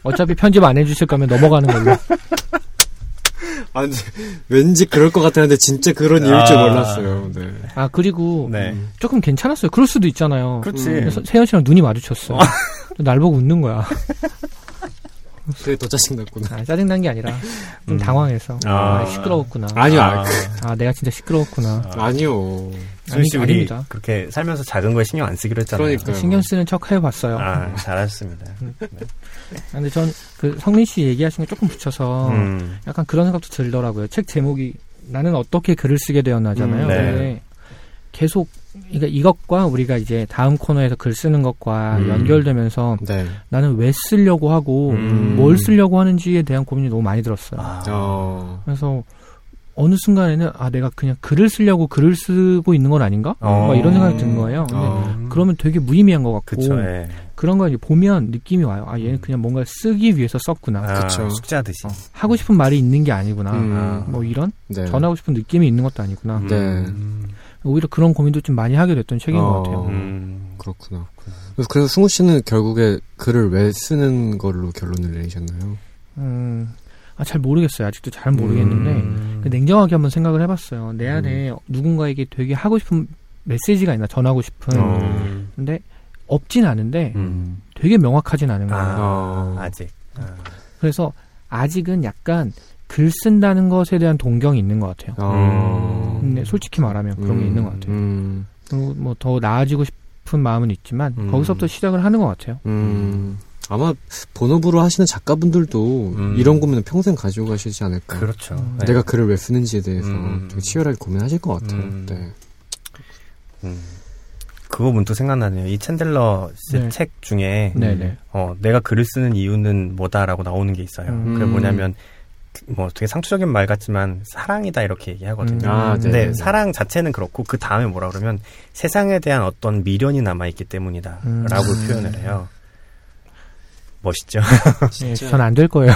어차피 편집 안 해주실 거면 넘어가는 걸로. 아, 왠지 그럴 것 같았는데 진짜 그런 이유일 줄 몰랐어요. 네. 아, 그리고 네. 조금 괜찮았어요. 그럴 수도 있잖아요. 그렇지. 그래서 세현 씨랑 눈이 마주쳤어. 날 보고 웃는 거야. 그게 더 짜증났구나. 아, 짜증난 게 아니라 좀 당황해서 시끄러웠구나. 아니요. 내가 진짜 시끄러웠구나. 아니요. 수희씨 우리 그렇게 살면서 작은 거에 신경 안 쓰기로 했잖아요. 그러니까요. 신경 쓰는 척 해봤어요. 아, 잘하셨습니다. 네. 근데 전 그 성민 씨 얘기하신 거 조금 붙여서 약간 그런 생각도 들더라고요. 책 제목이 나는 어떻게 글을 쓰게 되었나잖아요. 네. 계속 이것과 우리가 이제 다음 코너에서 글 쓰는 것과 연결되면서 네. 나는 왜 쓰려고 하고 뭘 쓰려고 하는지에 대한 고민이 너무 많이 들었어요. 그래서 어느 순간에는 내가 그냥 글을 쓰려고 글을 쓰고 있는 건 아닌가? 막 이런 생각이 든 거예요. 근데 그러면 되게 무의미한 것 같고 그쵸, 예. 그런 걸 보면 느낌이 와요. 얘는 그냥 뭔가 쓰기 위해서 썼구나. 숙제하듯이. 하고 싶은 말이 있는 게 아니구나. 뭐 이런 네. 전하고 싶은 느낌이 있는 것도 아니구나. 네. 오히려 그런 고민도 좀 많이 하게 됐던 책인 것 같아요. 그렇구나. 그래서 승우 씨는 결국에 글을 왜 쓰는 걸로 결론을 내리셨나요? 잘 모르겠어요. 아직도 잘 모르겠는데 냉정하게 한번 생각을 해봤어요. 내 안에 누군가에게 되게 하고 싶은 메시지가 있나, 전하고 싶은. 근데 없진 않은데 되게 명확하진 않은 거예요. 아직. 그래서 아직은 약간 글 쓴다는 것에 대한 동경이 있는 것 같아요. 근데 솔직히 말하면 그런 게 있는 것 같아요. 그리고 뭐 더 나아지고 싶은 마음은 있지만 거기서부터 시작을 하는 것 같아요. 아마 본업으로 하시는 작가분들도 이런 고민은 평생 가지고 가시지 않을까. 그렇죠. 내가 글을 왜 쓰는지에 대해서 되게 치열하게 고민하실 것 같아요. 네. 그거 문득 생각나네요. 이 챈들러 네. 책 중에 내가 글을 쓰는 이유는 뭐다라고 나오는 게 있어요. 그게 뭐냐면 뭐 되게 상투적인 말 같지만 사랑이다 이렇게 얘기하거든요. 근데 사랑 자체는 그렇고 그 다음에 뭐라 그러면 세상에 대한 어떤 미련이 남아있기 때문이다라고 표현을 해요. 멋있죠? 네, 전 안 될 거예요.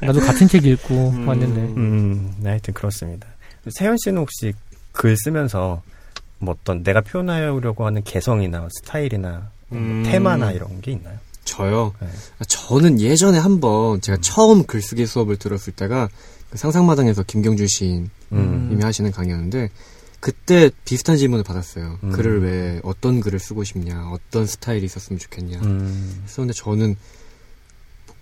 나도 같은 책 읽고 왔는데. 네, 하여튼 그렇습니다. 세현 씨는 혹시 글 쓰면서 뭐 어떤 내가 표현하려고 하는 개성이나 스타일이나 테마나 이런 게 있나요? 저요? 네. 저는 예전에 한번 제가 처음 글쓰기 수업을 들었을 때가 그 상상마당에서 김경주 시인님이 하시는 강의였는데 그때 비슷한 질문을 받았어요. 글을 왜 어떤 글을 쓰고 싶냐, 어떤 스타일이 있었으면 좋겠냐. 그런데 저는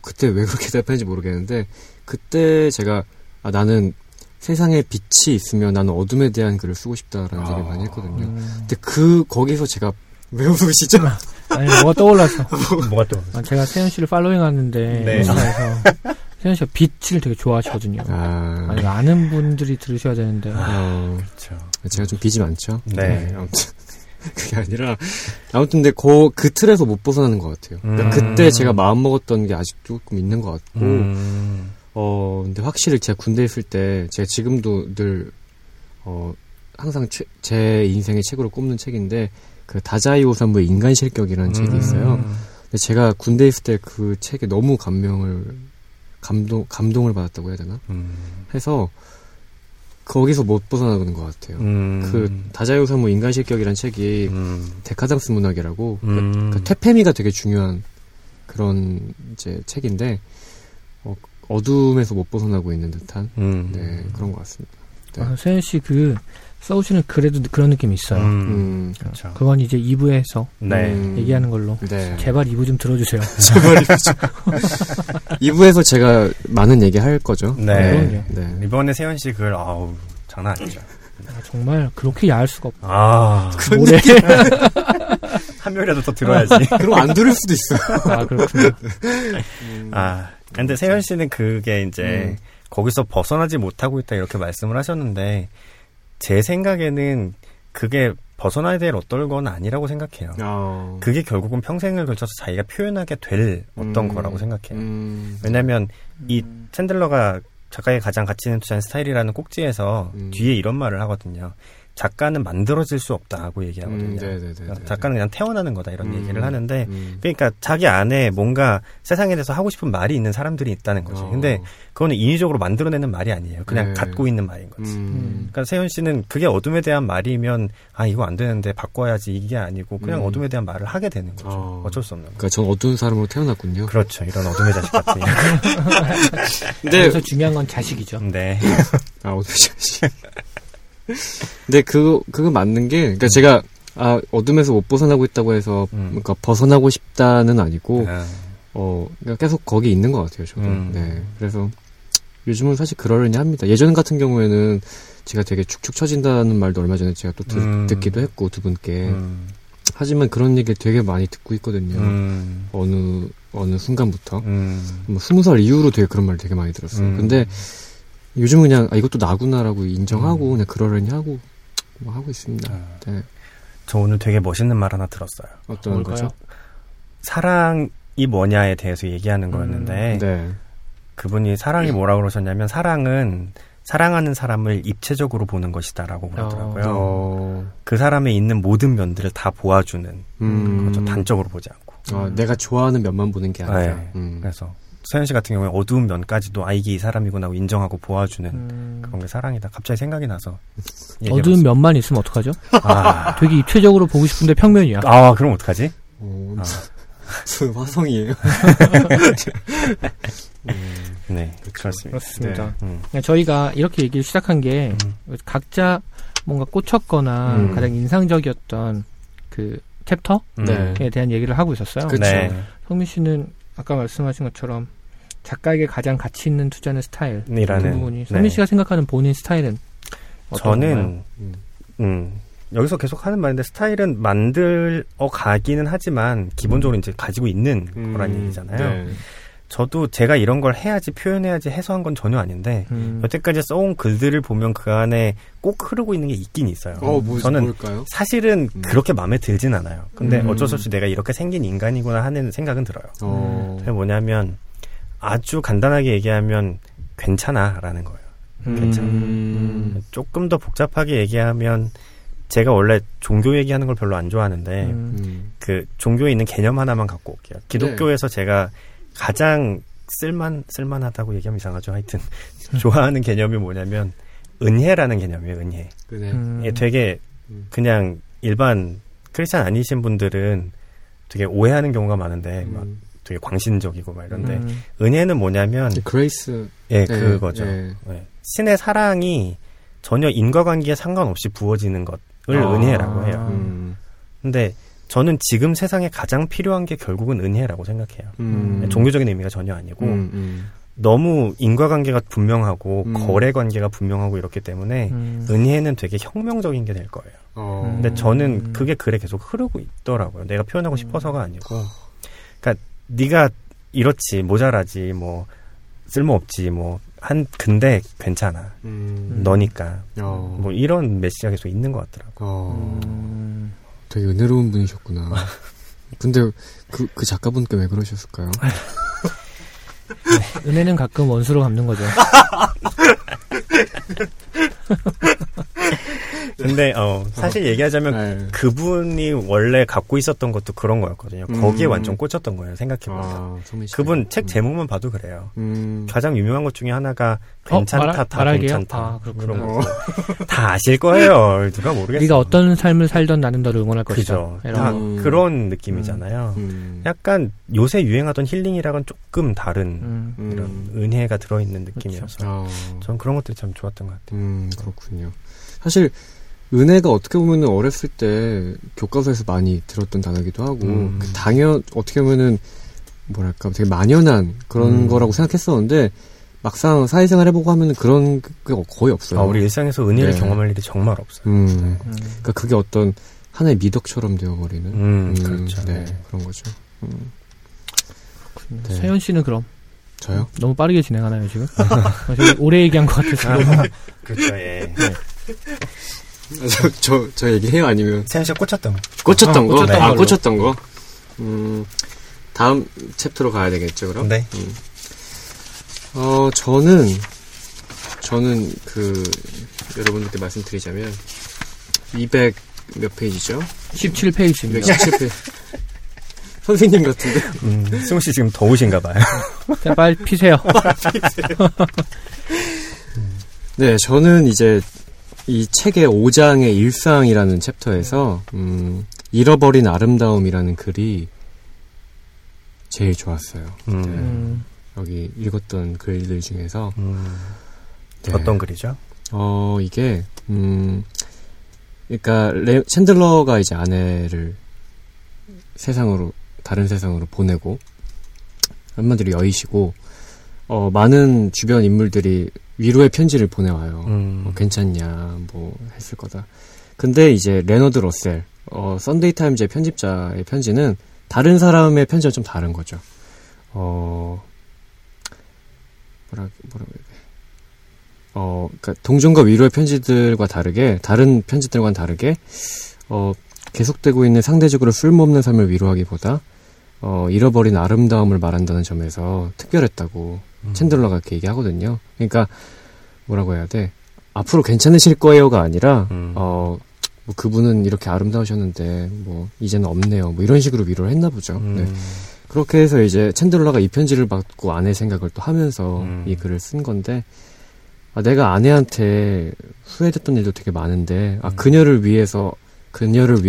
그때 왜 그렇게 대답했는지 모르겠는데 그때 제가 나는 세상에 빛이 있으면 나는 어둠에 대한 글을 쓰고 싶다라는 얘기를 많이 했거든요. 근데 거기서 제가 왜 웃으시죠? 아니, 뭐가 떠올랐어. 뭐가 떠올랐어? 제가 세현 씨를 팔로잉 하는데, 네. 세현 씨가 빛을 되게 좋아하시거든요. 아니, 아는 분들이 들으셔야 되는데. 그렇죠. 제가 좀 빛이 많죠? 네. 아무튼. 그게 아니라, 아무튼 근데 그 틀에서 못 벗어나는 것 같아요. 그러니까 그때 제가 마음먹었던 게 아직 조금 있는 것 같고, 근데 확실히 제가 군대에 있을 때, 제가 지금도 늘, 항상 제 인생의 책으로 꼽는 책인데, 그 다자이오사무의 인간 실격이라는 책이 있어요. 근데 제가 군대에 있을 때 그 책에 너무 감동을 받았다고 해야 되나? 해서 거기서 못 벗어나는 것 같아요. 그 다자이오사무 인간 실격이라는 책이 데카장스 문학이라고 그러니까 퇴폐미가 되게 중요한 그런 이제 책인데 어둠에서 못 벗어나고 있는 듯한 네, 그런 것 같습니다. 네. 아, 세현 씨 써오시는 글에도 그런 느낌이 있어요. 그렇죠. 그건 이제 2부에서 네. 얘기하는 걸로. 네. 제발 2부 좀 들어주세요. 제발 2부 좀. 2부에서 제가 많은 얘기 할 거죠. 네. 네. 이번에 세현 씨 글, 아우, 장난 아니죠. 아, 정말 그렇게 야할 수가 없다. 그런 얘기. 한 명이라도 더 들어야지. 그럼 안 들을 수도 있어요. 아, 그렇군요. 근데 세현 씨는 그게 이제 거기서 벗어나지 못하고 있다 이렇게 말씀을 하셨는데 제 생각에는 그게 벗어나야 될 어떤 건 아니라고 생각해요. 그게 결국은 평생을 걸쳐서 자기가 표현하게 될 어떤 거라고 생각해요. 왜냐하면 이 챈들러가 작가의 가장 가치 있는 투자인 스타일이라는 꼭지에서 뒤에 이런 말을 하거든요. 작가는 만들어질 수 없다고 얘기하거든요. 작가는 그냥 태어나는 거다 이런 얘기를 하는데 그러니까 자기 안에 뭔가 세상에 대해서 하고 싶은 말이 있는 사람들이 있다는 거지. 근데 그거는 인위적으로 만들어내는 말이 아니에요. 그냥 갖고 있는 말인 거지. 그러니까 세현 씨는 그게 어둠에 대한 말이면 이거 안 되는데 바꿔야지 이게 아니고 그냥 어둠에 대한 말을 하게 되는 거죠. 어쩔 수 없는 거죠. 그러니까 전 어두운 사람으로 태어났군요. 그렇죠. 이런 어둠의 자식 같은. 그래서 중요한 건 자식이죠. 네. 어둠의 자식. 근데 그거 맞는 게, 그러니까 제가 어둠에서 못 벗어나고 있다고 해서, 그러니까 벗어나고 싶다는 아니고, 그러니까 계속 거기 있는 것 같아요, 저는. 네, 그래서 요즘은 사실 그러려니 합니다. 예전 같은 경우에는 제가 되게 축축 처진다는 말도 얼마 전에 제가 또 듣기도 했고 두 분께. 하지만 그런 얘기를 되게 많이 듣고 있거든요. 어느 순간부터, 뭐 20살 이후로 되게 그런 말을 되게 많이 들었어요. 근데 요즘 그냥 이것도 나구나라고 인정하고 그냥 그러려니 하고 뭐 하고 있습니다. 네. 저 오늘 되게 멋있는 말 하나 들었어요. 어떤 거죠? 사랑이 뭐냐에 대해서 얘기하는 거였는데 네. 그분이 사랑이 뭐라고 그러셨냐면 사랑은 사랑하는 사람을 입체적으로 보는 것이다라고 그러더라고요. 그 사람에 있는 모든 면들을 다 보아주는 거죠. 단적으로 보지 않고. 내가 좋아하는 면만 보는 게 아니라. 네. 그래서 서현 씨 같은 경우에 어두운 면까지도 이게 이 사람이구나 하고 인정하고 보아주는 그런 게 사랑이다. 갑자기 생각이 나서. 어두운 면만 있으면 어떡하죠? 되게 입체적으로 보고 싶은데 평면이야. 그럼 어떡하지? 화성이에요. 네, 그렇습니다. 그렇습니다. 네. 저희가 이렇게 얘기를 시작한 게 각자 뭔가 꽂혔거나 가장 인상적이었던 그 챕터에 대한 얘기를 하고 있었어요. 그렇죠. 네. 성민 씨는 아까 말씀하신 것처럼 작가에게 가장 가치 있는 투자는 스타일이라는 부분이 성민 씨가 생각하는 본인 스타일은 저는 여기서 계속 하는 말인데 스타일은 만들어 가기는 하지만 기본적으로 이제 가지고 있는 거란 얘기잖아요. 네. 저도 제가 이런 걸 해야지 표현해야지 해서 한 건 전혀 아닌데 여태까지 써온 글들을 보면 그 안에 꼭 흐르고 있는 게 있긴 있어요. 저는 뭘까요? 사실은 그렇게 마음에 들진 않아요. 근데 어쩔 수 없이 내가 이렇게 생긴 인간이구나 하는 생각은 들어요. 그게 뭐냐면 아주 간단하게 얘기하면 괜찮아 라는 거예요. 괜찮아. 조금 더 복잡하게 얘기하면 제가 원래 종교 얘기하는 걸 별로 안 좋아하는데 그 종교에 있는 개념 하나만 갖고 올게요. 기독교에서 네. 제가 가장 쓸만하다고 얘기하면 이상하죠. 하여튼 좋아하는 개념이 뭐냐면 은혜라는 개념이에요. 은혜. 그래. 이게 되게 그냥 일반 크리스찬 아니신 분들은 되게 오해하는 경우가 많은데 막 되게 광신적이고 막 이런데 은혜는 뭐냐면 그레이스. 예, 네, 그거죠. 네. 네. 신의 사랑이 전혀 인과관계에 상관없이 부어지는 것을 은혜라고 해요. 근데 저는 지금 세상에 가장 필요한 게 결국은 은혜라고 생각해요. 종교적인 의미가 전혀 아니고 너무 인과관계가 분명하고 거래관계가 분명하고 이렇기 때문에 은혜는 되게 혁명적인 게 될 거예요. 근데 저는 그게 글에 계속 흐르고 있더라고요. 내가 표현하고 싶어서가 아니고. 그러니까 네가 이렇지, 모자라지, 뭐 쓸모없지, 뭐 한 근데 괜찮아. 너니까. 뭐 이런 메시지가 계속 있는 것 같더라고요. 되게 은혜로운 분이셨구나. 근데 그 작가분께 왜 그러셨을까요? 네, 은혜는 가끔 원수로 갚는 거죠. 근데 사실 얘기하자면 그분이 원래 갖고 있었던 것도 그런 거였거든요. 거기에 완전 꽂혔던 거예요. 생각해보면. 그분 책 제목만 봐도 그래요. 가장 유명한 것 중에 하나가 괜찮다, 다 괜찮다. 아, 그런 거. 다 아실 거예요. 누가 모르겠어요. 네가 어떤 삶을 살던 나는 너를 응원할 것이죠. 다 그런 느낌이잖아요. 약간 요새 유행하던 힐링이랑은 조금 다른 이런 은혜가 들어있는 느낌이어서 전 그런 것들이 참 좋았던 것 같아요. 그렇군요. 사실 은혜가 어떻게 보면 어렸을 때 교과서에서 많이 들었던 단어이기도 하고 당연 어떻게 보면 뭐랄까 되게 만연한 그런 거라고 생각했었는데 막상 사회생활 해보고 하면 그런 게 거의 없어요. 우리 일상에서 은혜를 경험할 일이 정말 없어요. 그러니까 그게 어떤 하나의 미덕처럼 되어버리는 그렇죠. 네, 그런 거죠. 네. 세현 씨는 그럼? 저요? 너무 빠르게 진행하나요 지금? 오래 얘기한 것 같아서. 그렇죠. 예. 네. 저 얘기해요? 아니면? 세현 씨가 꽂혔던 거? 네. 꽂혔던 거? 다음 챕터로 가야 되겠죠, 그럼? 네. 저는 여러분들께 말씀드리자면, 200 몇 페이지죠? 17페이지입니다. 17페이지. 선생님 같은데? 승우 씨 지금 더우신가 봐요. 그냥 빨리 피세요. 네, 저는 이제, 이 책의 5장의 일상이라는 챕터에서 잃어버린 아름다움이라는 글이 제일 좋았어요. 네. 여기 읽었던 글들 중에서 네. 어떤 글이죠? 이게 그러니까 챈들러가 이제 아내를 다른 세상으로 보내고 한마디로 여의시고 많은 주변 인물들이 위로의 편지를 보내와요. 괜찮냐, 뭐, 했을 거다. 근데 이제, 레너드 러셀, 썬데이 타임즈의 편집자의 편지는 다른 사람의 편지와 좀 다른 거죠. 뭐라고 해야 돼. 그니까, 동전과 위로의 편지들과 다르게, 다른 편지들과는 다르게, 계속되고 있는 상대적으로 쓸모없는 삶을 위로하기보다, 잃어버린 아름다움을 말한다는 점에서 특별했다고 챈들러가 이렇게 얘기하거든요. 그러니까 뭐라고 해야 돼? 앞으로 괜찮으실 거예요가 아니라 뭐 그분은 이렇게 아름다우셨는데 뭐 이제는 없네요. 뭐 이런 식으로 위로를 했나 보죠. 네. 그렇게 해서 이제 챈들러가 이 편지를 받고 아내의 생각을 또 하면서 이 글을 쓴 건데 내가 아내한테 후회됐던 일도 되게 많은데 그녀를 위해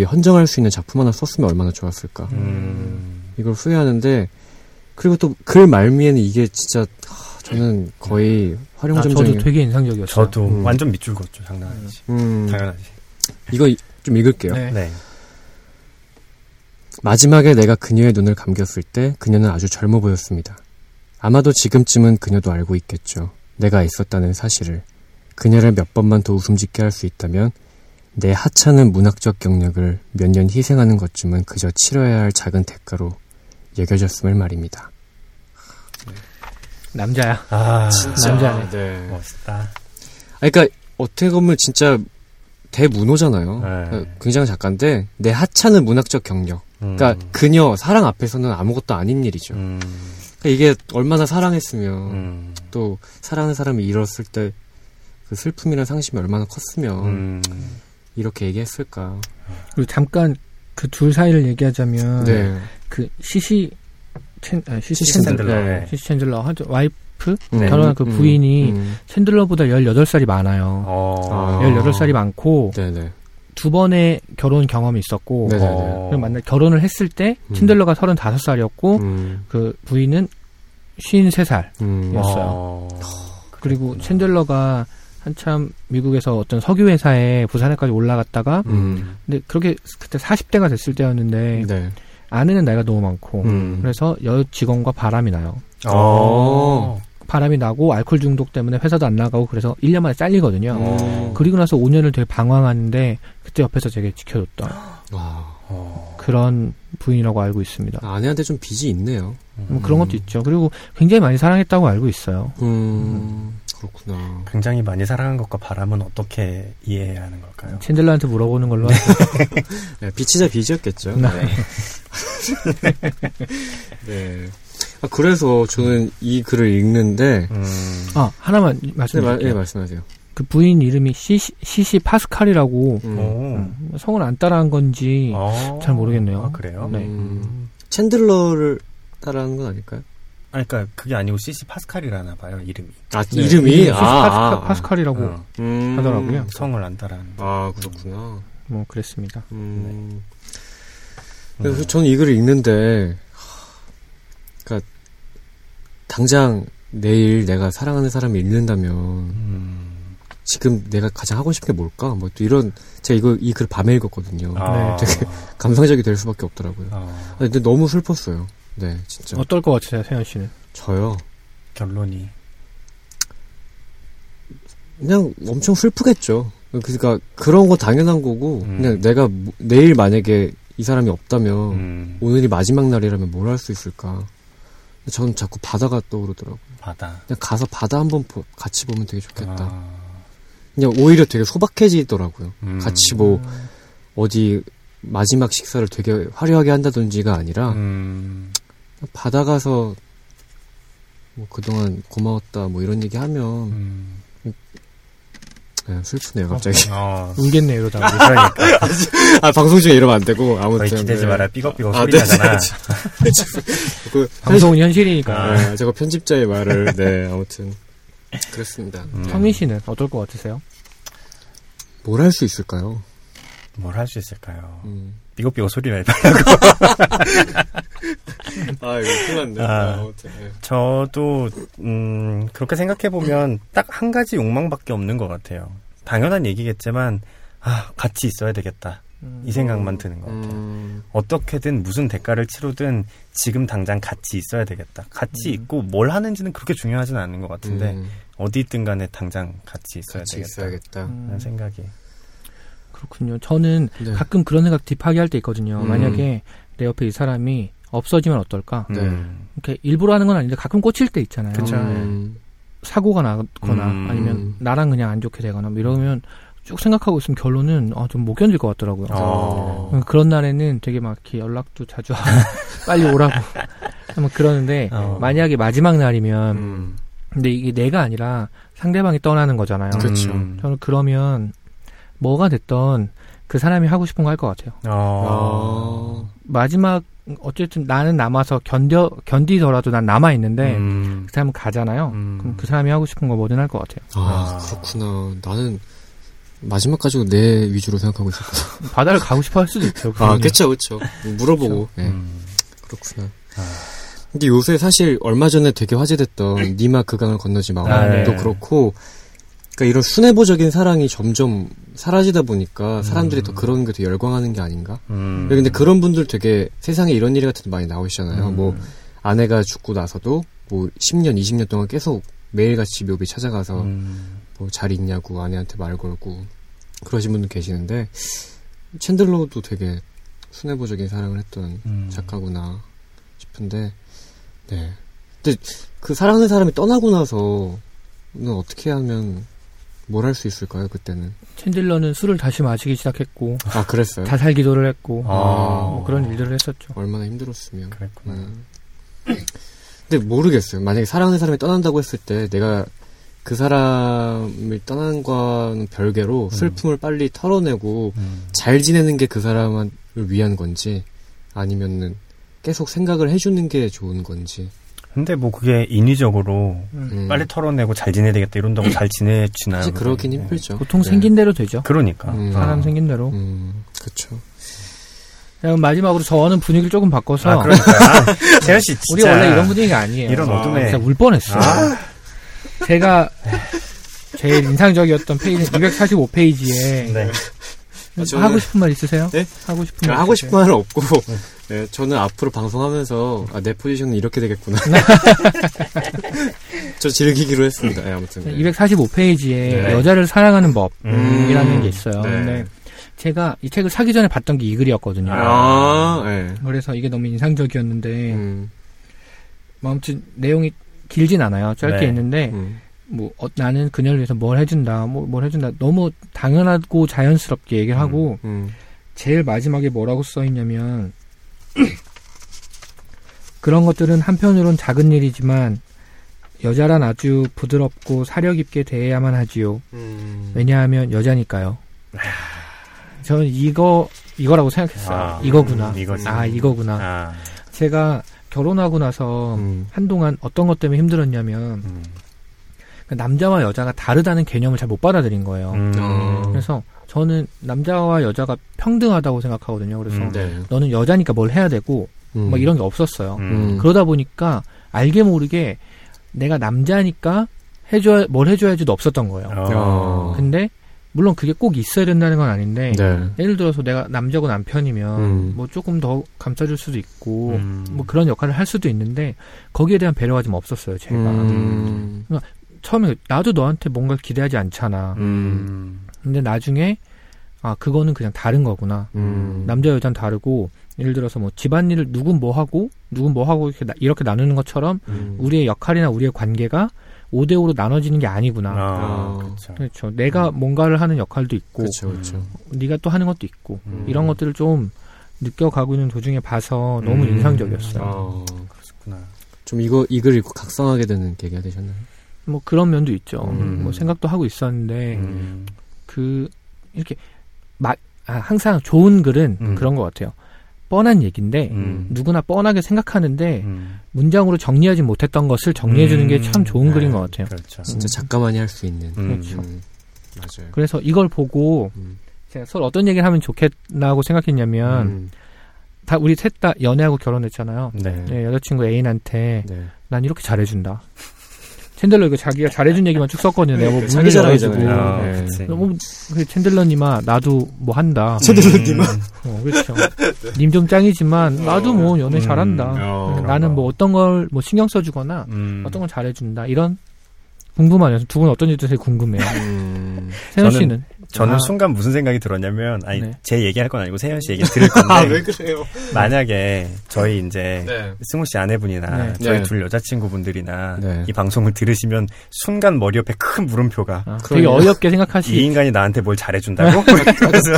헌정할 수 있는 작품 하나 썼으면 얼마나 좋았을까. 이걸 후회하는데 그리고 또 글 말미에는 이게 진짜 저는 거의 활용점적인 저도 되게 인상적이었어요. 저도 완전 밑줄 걷죠. 장난 아니지. 당연하지. 이거 좀 읽을게요. 네. 네. 마지막에 내가 그녀의 눈을 감겼을 때 그녀는 아주 젊어 보였습니다. 아마도 지금쯤은 그녀도 알고 있겠죠. 내가 있었다는 사실을. 그녀를 몇 번만 더 웃음 짓게 할 수 있다면 내 하찮은 문학적 경력을 몇 년 희생하는 것쯤은 그저 치러야 할 작은 대가로 여겨졌음을 말입니다. 남자야. 진짜. 남자네. 네. 멋있다. 그러니까 어떻게 보면 진짜 대문호잖아요. 그러니까 굉장한 작가인데 내 하찮은 문학적 경력. 그러니까 그녀 사랑 앞에서는 아무것도 아닌 일이죠. 그러니까 이게 얼마나 사랑했으면 또 사랑하는 사람이 잃었을 때 그 슬픔이나 상심이 얼마나 컸으면 이렇게 얘기했을까. 그리고 잠깐 그 둘 사이를 얘기하자면 네. 그 시시 챈들러 와이프 결혼한 그 부인이 챈들러보다 18살이 많아요. 18살이 많고 네네. 두 번의 결혼 경험이 있었고 결혼을 했을 때 챈들러가 35살이었고 그 부인은 53살이었어요. 그리고 챈들러가 한참 미국에서 어떤 석유 회사에 부산에까지 올라갔다가 근데 그렇게 그때 40대가 됐을 때였는데 네. 아내는 나이가 너무 많고 그래서 여직원과 바람이 나요. 바람이 나고 알코올 중독 때문에 회사도 안 나가고 그래서 1년 만에 잘리거든요. 그리고 나서 5년을 되게 방황하는데 그때 옆에서 되게 지켜줬던 그런 부인이라고 알고 있습니다. 아내한테 좀 빚이 있네요. 그런 것도 있죠. 그리고 굉장히 많이 사랑했다고 알고 있어요. 그렇구나. 굉장히 많이 사랑한 것과 바람은 어떻게 이해해야 하는 걸까요? 챈들러한테 물어보는 걸로 하죠. 네, 빚이자 빚이었겠죠. 네. 네. 아, 그래서 저는 이 글을 읽는데 아, 하나만 말씀드릴게요. 네, 말씀하세요. 그 부인 이름이 시시 파스칼이라고 성을 안 따라한 건지 잘 모르겠네요. 아, 그래요? 네. 챈들러를 따라한 건 아닐까요? 아니, 그러니까 그게 아니고 CC 파스칼이라나 봐요, 이름이. 아, 네. 이름이? CC 파스칼이라고 하더라고요. 성을 안 따라하는. 아, 그렇구나. 뭐 그랬습니다. 네. 그래서 저는 이 글을 읽는데 그러니까 당장 내일 내가 사랑하는 사람이 읽는다면 지금 내가 가장 하고 싶은 게 뭘까? 뭐 또 이런, 제가 이 글 밤에 읽었거든요. 아. 되게 감성적이 될 수밖에 없더라고요. 아. 근데 너무 슬펐어요. 네, 진짜. 어떨 것 같으세요, 세현 씨는? 저요? 결론이. 그냥 엄청 슬프겠죠. 그러니까 그런 거 당연한 거고, 그냥 내가 내일 만약에 이 사람이 없다면, 오늘이 마지막 날이라면 뭘 할 수 있을까? 저는 자꾸 바다가 떠오르더라고요. 바다. 그냥 가서 바다 한번 같이 보면 되게 좋겠다. 아. 그냥 오히려 되게 소박해지더라고요. 같이 뭐, 어디 마지막 식사를 되게 화려하게 한다든지가 아니라, 바다 가서 뭐 그동안 고마웠다 뭐 이런 얘기 하면 네, 슬프네요 갑자기. 울겠네 이러다가. 그러니까. 아, 방송 중에 이러면 안 되고 아무튼 기대지 마라. 삐걱삐걱 소리 나잖아. 네, 방송은 현실이니까. 아, 저거 편집자의 말을. 네, 아무튼 그렇습니다. 성민 씨는 어떨 것 같으세요? 뭘 할 수 있을까요? 뭘 할 수 있을까요? 삐걱삐걱 소리 내달라고. 아, 이거 끝났네. 저도, 그렇게 생각해보면 딱 한 가지 욕망밖에 없는 것 같아요. 당연한 얘기겠지만, 아, 같이 있어야 되겠다. 이 생각만 드는 것 같아요. 어떻게든 무슨 대가를 치르든 지금 당장 같이 있어야 되겠다. 같이 있고 뭘 하는지는 그렇게 중요하진 않은 것 같은데, 어디 있든 간에 당장 같이 있어야겠다. 라는 생각이. 그렇군요. 저는 네. 가끔 그런 생각 딥하게 할 때 있거든요. 만약에 내 옆에 이 사람이 없어지면 어떨까? 네. 이렇게 일부러 하는 건 아닌데 가끔 꽂힐 때 있잖아요. 그쵸. 사고가 나거나 아니면 나랑 그냥 안 좋게 되거나 뭐 이러면 쭉 생각하고 있으면 결론은 좀 못 견딜 것 같더라고요. 그런 날에는 되게 막 이렇게 연락도 자주 하고 빨리 오라고 막 그러는데 만약에 마지막 날이면 근데 이게 내가 아니라 상대방이 떠나는 거잖아요. 그렇죠. 저는 그러면 뭐가 됐던 그 사람이 하고 싶은 거 할 것 같아요. 마지막 어쨌든 나는 남아서 견디더라도 난 남아 있는데 그 사람은 가잖아요. 그럼 그 사람이 하고 싶은 거 뭐든 할 것 같아요. 아, 그렇구나. 나는 마지막 가지고 내 위주로 생각하고 있었구나. 바다를 가고 싶어 할 수도 있죠. 아, 그쵸. 물어보고. 그쵸? 네. 그렇구나. 아. 근데 요새 사실 얼마 전에 되게 화제됐던 니마 그 강을 건너지 마도 그렇고. 그러니까 이런 순애보적인 사랑이 점점 사라지다 보니까 사람들이 더 그런 게 더 열광하는 게 아닌가? 근데 그런 분들 되게 세상에 이런 일 같은 데 많이 나오시잖아요. 뭐 아내가 죽고 나서도 뭐 10년, 20년 동안 계속 매일같이 묘비 찾아가서 뭐 잘 있냐고 아내한테 말 걸고 그러신 분들 계시는데 챈들러도 되게 순애보적인 사랑을 했던 작가구나 싶은데 네. 근데 그 사랑하는 사람이 떠나고 나서는 어떻게 하면 뭘 할 수 있을까요, 그때는? 챈들러는 술을 다시 마시기 시작했고. 아, 그랬어요? 자살 기도를 했고. 뭐 그런 일들을 했었죠. 얼마나 힘들었으면. 그랬구나. 근데 모르겠어요. 만약에 사랑하는 사람이 떠난다고 했을 때 내가 그 사람이 떠난 거와는 별개로 슬픔을 빨리 털어내고 잘 지내는 게 그 사람을 위한 건지 아니면은 계속 생각을 해주는 게 좋은 건지. 근데 뭐 그게 인위적으로 빨리 털어내고 잘 지내야 되겠다 이런다고 잘 지내지나요? 사실 그러긴 힘들죠. 보통 네. 생긴 대로 되죠. 그러니까. 사람 생긴 대로. 그렇죠. 그럼 마지막으로 저는 분위기를 조금 바꿔서. 아, 그러니까. 재현 씨 진짜. 우리 원래 이런 분위기가 아니에요. 이런 어둠에. 진짜 울 뻔했어. 아. 제가 제일 인상적이었던 페이지는 245페이지에. 네. 하고 싶은 말 있으세요? 네? 하고 싶은 말은 없고 네, 저는 앞으로 방송하면서 아, 내 포지션은 이렇게 되겠구나. 저 즐기기로 했습니다. 네, 아무튼. 네. 245페이지에 네. 여자를 사랑하는 법이라는 게 있어요. 네. 근데 제가 이 책을 사기 전에 봤던 게 이 글이었거든요. 아, 네. 그래서 이게 너무 인상적이었는데 아무튼 내용이 길진 않아요. 짧게 네. 있는데 뭐 나는 그녀를 위해서 뭘 해준다, 뭘 해준다. 너무 당연하고 자연스럽게 얘기를 하고 제일 마지막에 뭐라고 써있냐면 그런 것들은 한편으론 작은 일이지만 여자란 아주 부드럽고 사려 깊게 대해야만 하지요. 왜냐하면 여자니까요. 저는 이거라고 생각했어요. 아, 이거구나. 아, 이거구나. 아. 제가 결혼하고 나서 한동안 어떤 것 때문에 힘들었냐면 남자와 여자가 다르다는 개념을 잘 못 받아들인 거예요. 그래서 저는 남자와 여자가 평등하다고 생각하거든요. 그래서 네. 너는 여자니까 뭘 해야 되고 막 이런 게 없었어요. 그러다 보니까 알게 모르게 내가 남자니까 뭘 해줘야지도 없었던 거예요. 근데 물론 그게 꼭 있어야 된다는 건 아닌데 네. 예를 들어서 내가 남자고 남편이면 뭐 조금 더 감싸줄 수도 있고 뭐 그런 역할을 할 수도 있는데 거기에 대한 배려가 좀 없었어요. 제가. 그러니까 처음에 나도 너한테 뭔가 기대하지 않잖아. 근데 나중에 아 그거는 그냥 다른 거구나. 남자 여자는 다르고 예를 들어서 뭐 집안일을 누군 뭐 하고 이렇게 나누는 것처럼 우리의 역할이나 우리의 관계가 5대5로 나눠지는 게 아니구나. 아, 그렇죠. 내가 뭔가를 하는 역할도 있고 그쵸. 네가 또 하는 것도 있고 이런 것들을 좀 느껴가고 있는 도중에 봐서 너무 인상적이었어요. 그렇구나. 좀 이 글 읽고 각성하게 되는 계기가 되셨나요? 뭐 그런 면도 있죠. 뭐 생각도 하고 있었는데 이렇게 항상 좋은 글은 그런 것 같아요. 뻔한 얘기인데 누구나 뻔하게 생각하는데 문장으로 정리하지 못했던 것을 정리해주는 게 참 좋은 글인 것 같아요. 그렇죠. 진짜 작가만이 할 수 있는. 그렇죠. 맞아요. 그래서 이걸 보고 제가 서로 어떤 얘기를 하면 좋겠나 하고 생각했냐면 다 우리 셋 다 연애하고 결혼했잖아요. 네. 네, 여자친구 애인한테 네. 난 이렇게 잘해준다. 챈들러 이거 자기가 잘해준 얘기만 쭉 썼거든요. 내가 뭐 자기 잘해가지고. 아, 네. 뭐, 챈들러님아 나도 뭐 한다. 챈들러님아. 그렇죠. 네. 님 좀 짱이지만 나도 뭐 연애 잘한다. 나는 뭐 어떤 걸 뭐 신경 써주거나 어떤 걸 잘해준다. 이런 궁금하네요. 두 분 어떤 일도 되게 궁금해요. 세현 씨는? 저는 순간 무슨 생각이 들었냐면 네. 제 얘기할 건 아니고 세현 씨 얘기 들을 건데 아, 왜 그래요? 만약에 저희 이제 네. 승우 씨 아내분이나 네. 저희 네. 둘 여자친구분들이나 네. 이 방송을 들으시면 순간 머리 옆에 큰 물음표가 되게 어이없게 생각하시 이 인간이 나한테 뭘 잘해준다고?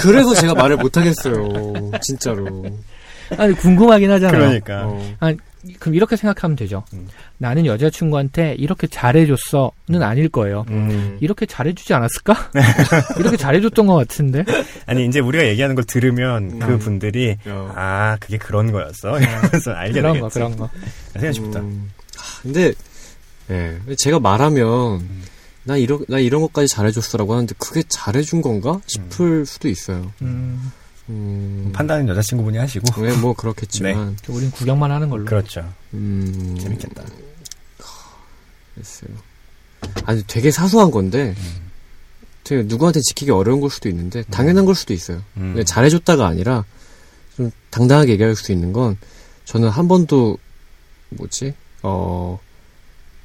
그래서 제가 말을 못하겠어요. 진짜로. 아니 궁금하긴 하잖아요. 그러니까. 아니, 그럼 이렇게 생각하면 되죠. 나는 여자친구한테 이렇게 잘해줬어는 아닐 거예요. 이렇게 잘해주지 않았을까? 이렇게 잘해줬던 것 같은데? 아니 이제 우리가 얘기하는 걸 들으면 그 분들이 아 그게 그런 거였어? 이러면서 알게 되겠지. 그런 거. 생각 쉽다. 근데 네. 제가 말하면 나 이런 것까지 잘해줬어라고 하는데 그게 잘해준 건가? 싶을 수도 있어요. 판단은 여자친구분이 하시고. 네, 뭐 그렇겠지만. 네. 우린 구경만 하는 걸로. 그렇죠. 재밌겠다. 됐어요. 아니, 되게 사소한 건데, 되게 누구한테 지키기 어려운 걸 수도 있는데, 당연한 걸 수도 있어요. 잘해줬다가 아니라, 좀 당당하게 얘기할 수 있는 건, 저는 한 번도,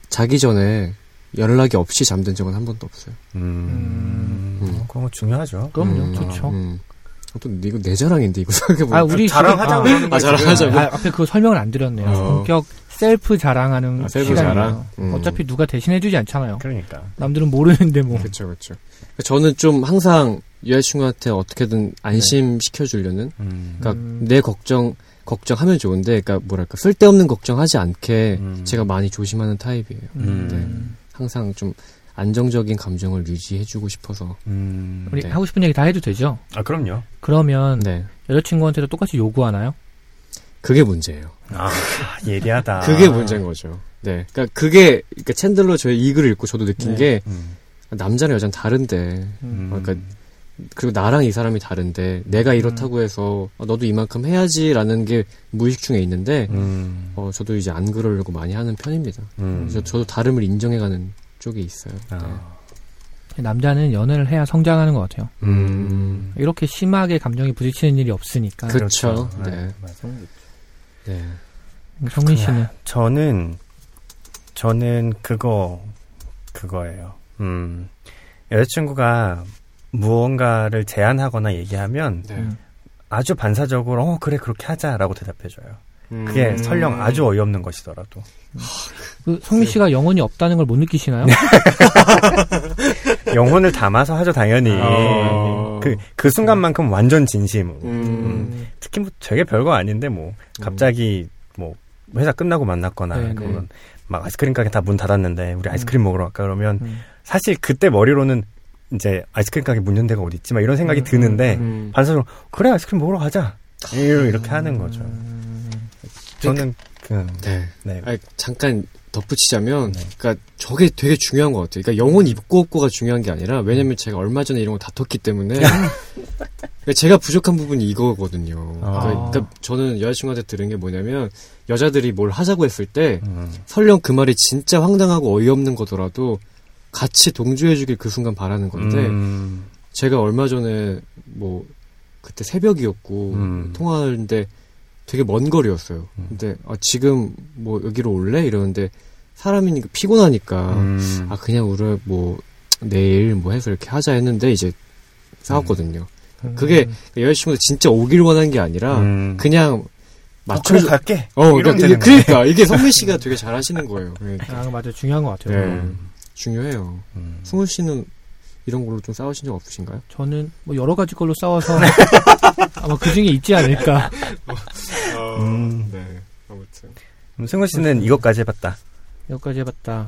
자기 전에, 연락이 없이 잠든 적은 한 번도 없어요. 그런 거 중요하죠. 그럼요, 좋죠. 또 이거 내 자랑인데 이거 생각해보면 우리 자랑하자고 자랑하자고 앞에 그거 설명을 안 드렸네요. 본격 셀프 자랑하는 셀프 시간이에요. 자랑. 어차피 누가 대신해주지 않잖아요. 그러니까 남들은 모르는데 뭐. 그렇죠. 저는 좀 항상 여자친구한테 어떻게든 안심시켜주려는. 그러니까 내 걱정하면 좋은데, 그러니까 뭐랄까 쓸데없는 걱정하지 않게 제가 많이 조심하는 타입이에요. 네. 항상 좀. 안정적인 감정을 유지해주고 싶어서. 우리 네. 하고 싶은 얘기 다 해도 되죠? 아, 그럼요. 그러면 네. 여자친구한테도 똑같이 요구하나요? 그게 문제예요. 아, 예리하다. 그게 문제인 거죠. 네. 그러니까 챈들러 저의 이 글을 읽고 저도 느낀 네. 게 남자랑 여자는 다른데 그러니까 그리고 나랑 이 사람이 다른데 내가 이렇다고 해서 너도 이만큼 해야지라는 게 무의식 중에 있는데 저도 이제 안 그러려고 많이 하는 편입니다. 그래서 저도 다름을 인정해가는 쪽이 있어요. 네. 남자는 연애를 해야 성장하는 것 같아요. 이렇게 심하게 감정이 부딪히는 일이 없으니까. 그렇죠. 네. 네. 성민 씨는? 저는 그거예요. 여자친구가 무언가를 제안하거나 얘기하면 네. 아주 반사적으로 그래 그렇게 하자라고 대답해줘요. 그게 설령 아주 어이없는 것이더라도. 그 성민 씨가 영혼이 없다는 걸 못 느끼시나요? 영혼을 담아서 하죠 당연히. 그 순간만큼 완전 진심으로. 특히 뭐 되게 별거 아닌데 뭐 갑자기 뭐 회사 끝나고 만났거나 네네. 그러면 막 아이스크림 가게 다 문 닫았는데 우리 아이스크림 먹으러 갈까 그러면 사실 그때 머리로는 이제 아이스크림 가게 문 연 데가 어디 있지 막 이런 생각이 드는데 반사적으로 그래 아이스크림 먹으러 가자 이렇게 하는 거죠. 저는 네. 아니, 잠깐 덧붙이자면 네. 그러니까 저게 되게 중요한 것 같아요. 그러니까 영혼 있고 없고가 중요한 게 아니라 왜냐면 제가 얼마 전에 이런 걸 다퉜기 때문에 제가 부족한 부분이 이거거든요. 그러니까 저는 여자친구한테 들은 게 뭐냐면 여자들이 뭘 하자고 했을 때 설령 그 말이 진짜 황당하고 어이없는 거더라도 같이 동조해주길 그 순간 바라는 건데 제가 얼마 전에 뭐 그때 새벽이었고 통화하는데 되게 먼 거리였어요. 근데 지금 뭐 여기로 올래? 이러는데 사람이 피곤하니까 그냥 우리 뭐 내일 뭐 해서 이렇게 하자 했는데 이제 싸웠거든요. 그게 여자친구가 진짜 오길 원한 게 아니라 그냥 맞춰서 갈게. 그러니까 이게 성민 씨가 되게 잘하시는 거예요. 그러니까. 맞아 중요한 것 같아요. 네. 중요해요. 승훈 씨는 이런 걸로 좀 싸우신 적 없으신가요? 저는 뭐 여러 가지 걸로 싸워서 아마 그 중에 있지 않을까. 네. 아무튼. 승훈 씨는 이것까지 해봤다.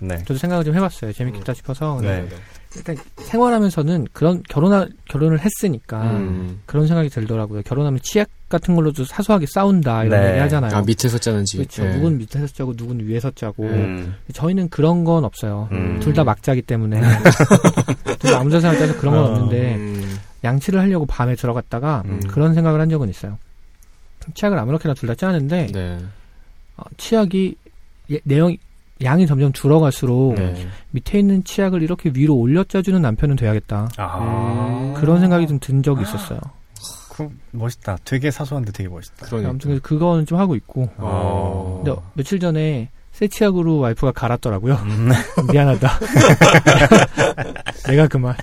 네. 저도 생각을 좀 해봤어요. 재밌겠다 싶어서. 네. 일단 생활하면서는 그런 결혼을 했으니까 그런 생각이 들더라고요. 결혼하면 치약 같은 걸로도 사소하게 싸운다 이런 네. 얘기 하잖아요. 아 밑에서 짜는지. 그렇죠. 네. 누군 밑에서 짜고 누군 위에서 짜고. 저희는 그런 건 없어요. 둘 다 막자기 때문에 둘 다 아무런 생각 짜서 그런 건 없는데 양치를 하려고 밤에 들어갔다가 그런 생각을 한 적은 있어요. 치약을 아무렇게나 둘 다 짜는데 네. 치약이 양이 점점 줄어갈수록 네. 밑에 있는 치약을 이렇게 위로 올려 짜주는 남편은 돼야겠다. 그런 생각이 좀 든 적이 있었어요. 멋있다. 되게 사소한데 되게 멋있다. 아무튼 그거는 좀 하고 있고. 근데 며칠 전에 새 치약으로 와이프가 갈았더라고요. 미안하다. 내가 그만.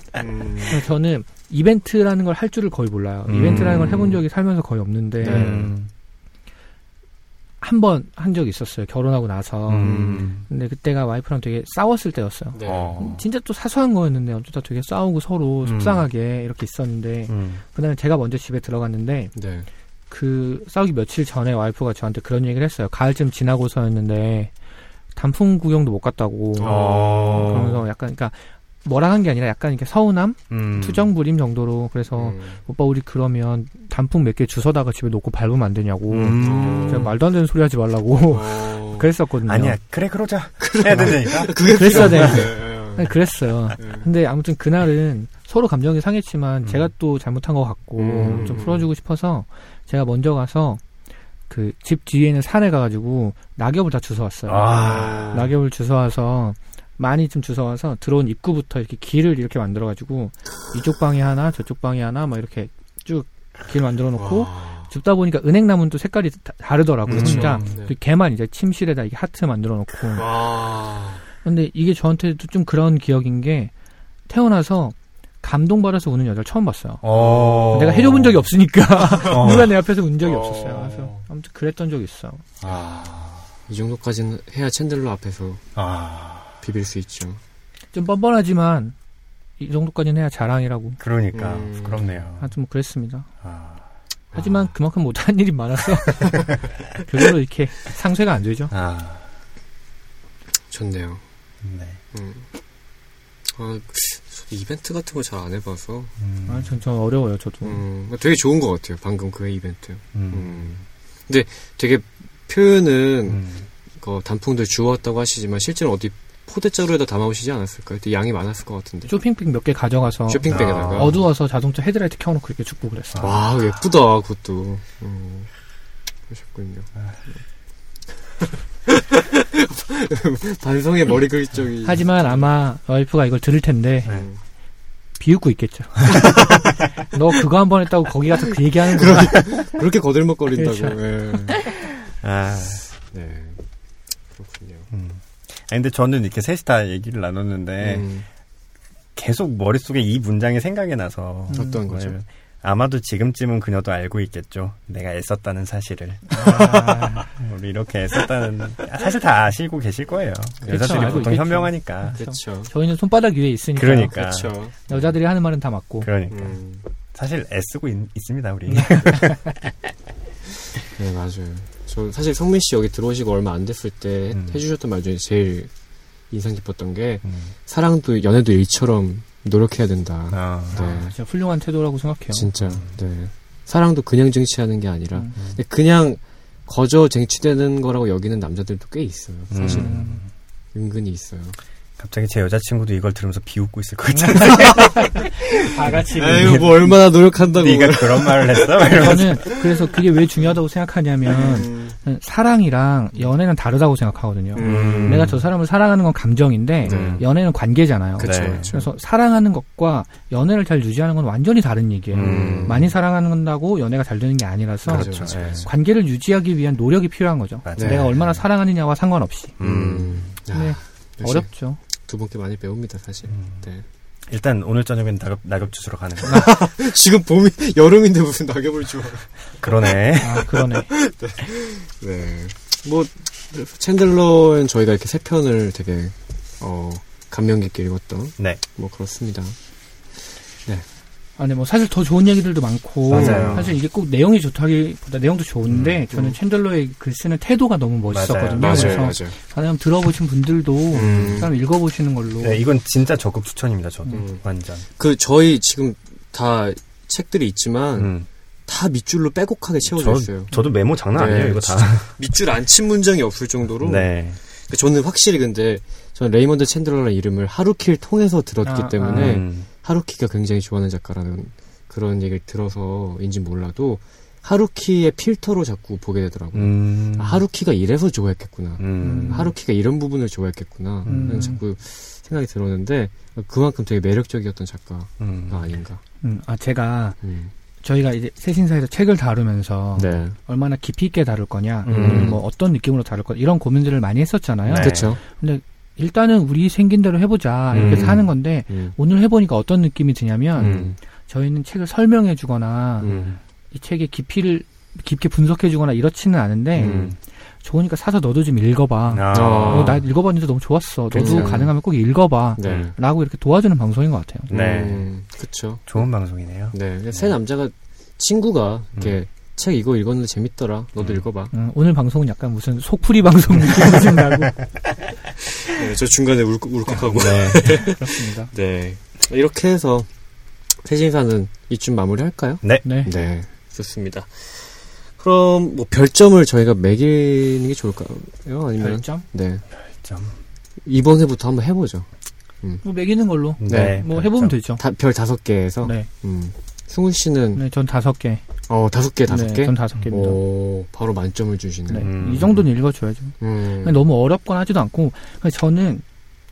저는 이벤트라는 걸 할 줄을 거의 몰라요. 이벤트라는 걸 해본 적이 살면서 거의 없는데 한 번 한 적이 있었어요. 결혼하고 나서. 근데 그때가 와이프랑 되게 싸웠을 때였어요. 네. 진짜 또 사소한 거였는데 어쩌다 되게 싸우고 서로 속상하게 이렇게 있었는데 그다음에 제가 먼저 집에 들어갔는데 네. 그 싸우기 며칠 전에 와이프가 저한테 그런 얘기를 했어요. 가을쯤 지나고서였는데 단풍 구경도 못 갔다고 그러면서 약간 그러니까 뭐라 한 게 아니라 약간 이렇게 서운함? 투정부림 정도로. 그래서, 오빠, 우리 그러면 단풍 몇 개 주워다가 집에 놓고 밟으면 안 되냐고. 제가 말도 안 되는 소리 하지 말라고. 그랬었거든요. 아니야, 그래, 그러자. 그래야 되니까. 그랬어야 되니까. 그랬어요. 근데 아무튼 그날은 서로 감정이 상했지만 제가 또 잘못한 것 같고 좀 풀어주고 싶어서 제가 먼저 가서 그 집 뒤에는 산에 가가지고 낙엽을 다 주워왔어요. 낙엽을 주워와서 많이 좀 주워와서 들어온 입구부터 이렇게 길을 이렇게 만들어가지고 이쪽 방에 하나 저쪽 방에 하나 막 이렇게 쭉 길 만들어놓고 줍다 보니까 은행나무는 또 색깔이 다르더라고요. 진짜 네. 걔만 이제 침실에다 이게 하트 만들어놓고. 근데 이게 저한테도 좀 그런 기억인 게 태어나서 감동받아서 우는 여자를 처음 봤어요. 내가 해줘본 적이 없으니까 누가 내 앞에서 운 적이 없었어요. 그래서 아무튼 그랬던 적이 있어요. 이 정도까지는 해야 챈들러 앞에서 비빌 수 있죠. 좀 뻔뻔하지만 이 정도까지는 해야 자랑이라고. 그러니까 부끄럽네요. 하여튼 뭐 그랬습니다. 하지만 그만큼 못한 일이 많아서 그걸로 이렇게 상쇄가 안 되죠. 좋네요. 네. 이벤트 같은 거 잘 안 해봐서. 전 어려워요. 저도. 되게 좋은 것 같아요. 방금 그 이벤트. 근데 되게 표현은 단풍들 주워왔다고 하시지만 실제로 어디 포대자루에다 담아오시지 않았을까요? 양이 많았을 것 같은데. 쇼핑백 몇 개 가져가서. 쇼핑백에다가. 어두워서 자동차 헤드라이트 켜놓고 이렇게 줍고 그랬어. 와, 예쁘다, 그것도. 그러셨군요. 반성의 머리 긁적이. 하지만 아마 와이프가 이걸 들을 텐데. 비웃고 있겠죠. 너 그거 한 번 했다고 거기 가서 그 얘기하는 거야. 그렇게 거들먹거린다고. 그렇죠. 아, 네, 그렇군요. 아, 근데 저는 이렇게 셋이다 얘기를 나눴는데 계속 머릿속에 이 문장이 생각이 나서 어떤 거죠? 아마도 지금쯤은 그녀도 알고 있겠죠. 내가 애썼다는 사실을. 아. 우리 이렇게 애썼다는 사실 다 아시고 계실 거예요. 그쵸, 여자들이 보통 있겠죠. 현명하니까. 그렇죠. 저희는 손바닥 위에 있으니까. 그러니까. 그쵸. 여자들이 하는 말은 다 맞고. 그러니까. 사실 애쓰고 있습니다 우리. 네 맞아요. 저 사실 성민 씨 여기 들어오시고 얼마 안 됐을 때 해주셨던 말 중에 제일 인상 깊었던 게 사랑도 연애도 일처럼 노력해야 된다. 아, 네. 아, 진짜 훌륭한 태도라고 생각해요. 진짜. 네. 사랑도 그냥 쟁취하는 게 아니라 근데 그냥 거저 쟁취되는 거라고 여기는 남자들도 꽤 있어요. 사실은 은근히 있어요. 갑자기 제 여자친구도 이걸 들으면서 비웃고 있을 것 같잖아요. 다 같이. 에이, 뭐 얼마나 노력한다고. 네가 그런 말을 했어? 저는 그래서 그게 왜 중요하다고 생각하냐면 사랑이랑 연애는 다르다고 생각하거든요. 내가 저 사람을 사랑하는 건 감정인데 연애는 관계잖아요. 그쵸, 네. 그쵸. 그래서 사랑하는 것과 연애를 잘 유지하는 건 완전히 다른 얘기예요. 많이 사랑한다고 연애가 잘 되는 게 아니라서 그렇죠, 네. 관계를 유지하기 위한 노력이 필요한 거죠. 네. 내가 얼마나 사랑하느냐와 상관없이. 네. 어렵죠. 두 분께 많이 배웁니다, 사실. 네. 일단 오늘 저녁엔 낙엽 주스러 가는 거예요. 지금 봄이 여름인데 무슨 낙엽을 주워? 그러네. 아, 그러네. 네. 네. 뭐 챈들러는 저희가 이렇게 세 편을 되게 감명 깊게 읽었던. 네. 뭐 그렇습니다. 네. 아니 뭐 사실 더 좋은 얘기들도 많고 맞아요. 사실 이게 꼭 내용이 좋다기보다 내용도 좋은데 저는 챈들러의 글 쓰는 태도가 너무 멋있었거든요. 맞아요. 그래서 맞아요. 한번 들어보신 분들도 한번 읽어보시는 걸로. 네, 이건 진짜 적극 추천입니다. 저도 완전. 그 저희 지금 다 책들이 있지만 다 밑줄로 빼곡하게 채워져 있어요. 저도 메모 장난 아니에요. 네, 이거 다 밑줄 안 친 문장이 없을 정도로. 네. 저는 확실히 근데 저는 레이먼드 챈들러라는 이름을 하루키를 통해서 들었기 때문에. 하루키가 굉장히 좋아하는 작가라는 그런 얘기를 들어서인지 몰라도 하루키의 필터로 자꾸 보게 되더라고요. 아, 하루키가 이래서 좋아했겠구나. 하루키가 이런 부분을 좋아했겠구나. 자꾸 생각이 들었는데 그만큼 되게 매력적이었던 작가가 아닌가. 아 제가 저희가 이제 세신사에서 책을 다루면서 네. 얼마나 깊이 있게 다룰 거냐, 뭐 어떤 느낌으로 다룰 거냐 이런 고민들을 많이 했었잖아요. 네. 그렇죠. 근데 일단은 우리 생긴 대로 해보자 이렇게 하는 건데 오늘 해보니까 어떤 느낌이 드냐면 저희는 책을 설명해주거나 이 책의 깊이를 깊게 분석해주거나 이렇지는 않은데 좋으니까 사서 너도 좀 읽어봐. 나 읽어봤는데 너무 좋았어. 너도 가능하면 꼭 읽어봐. 네. 라고 이렇게 도와주는 방송인 것 같아요. 네, 그렇죠. 좋은 방송이네요. 네, 새 남자가 친구가 이렇게. 책 이거 읽었는데 재밌더라. 너도 읽어봐. 오늘 방송은 약간 무슨 속풀이 방송 느낌이 좀 나고. 네, 저 중간에 울컥하고. 네, 그렇습니다. 네, 이렇게 해서 세신사는 이쯤 마무리할까요? 네, 네, 네, 좋습니다. 그럼 뭐 별점을 저희가 매기는 게 좋을까요? 아니면 별점? 네, 별점. 이번 회부터 한번 해보죠. 뭐 매기는 걸로. 네, 뭐 별점. 해보면 되죠. 별 5개에서. 네. 승훈 씨는? 네, 전 5개. 5개, 5개? 네, 전 5개입니다. 오, 바로 만점을 주시네. 네, 이 정도는 읽어줘야죠. 너무 어렵거나 하지도 않고, 저는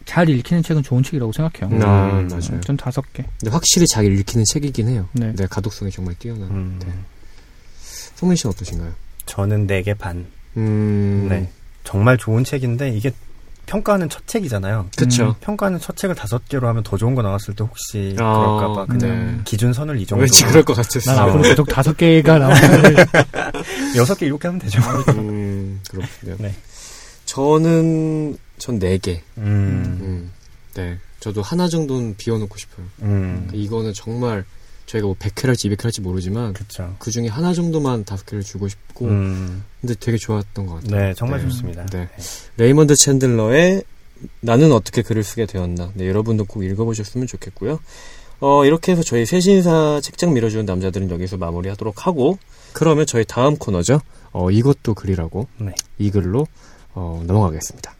잘 읽히는 책은 좋은 책이라고 생각해요. 맞아요. 전 5개. 근데 확실히 잘 읽히는 책이긴 해요. 네. 네, 가독성이 정말 뛰어난. 네. 승훈 씨는 어떠신가요? 저는 4개 반. 네. 정말 좋은 책인데, 이게 평가하는 첫 책이잖아요. 그렇죠. 평가하는 첫 책을 5개로 하면 더 좋은 거 나왔을 때 혹시 그럴까봐 그냥 네. 기준선을 이 정도. 왠지 그럴 것 같았어요. 난 앞으로 계속 5개가 나오는데 6개, 7개 하면 되죠. 그렇군요. 네. 전 4개. 네. 저도 하나 정도는 비워놓고 싶어요. 이거는 정말 저희가 뭐 100회를 할지 200회를 할지 모르지만 그쵸. 그 중에 하나 정도만 5개를 주고 싶고 근데 되게 좋았던 것 같아요. 네, 정말 네. 좋습니다. 네. 레이먼드 챈들러의 나는 어떻게 글을 쓰게 되었나. 네, 여러분도 꼭 읽어보셨으면 좋겠고요. 이렇게 해서 저희 세신사 책장 밀어주는 남자들은 여기서 마무리하도록 하고 그러면 저희 다음 코너죠. 이것도 글이라고 네. 이 글로 넘어가겠습니다.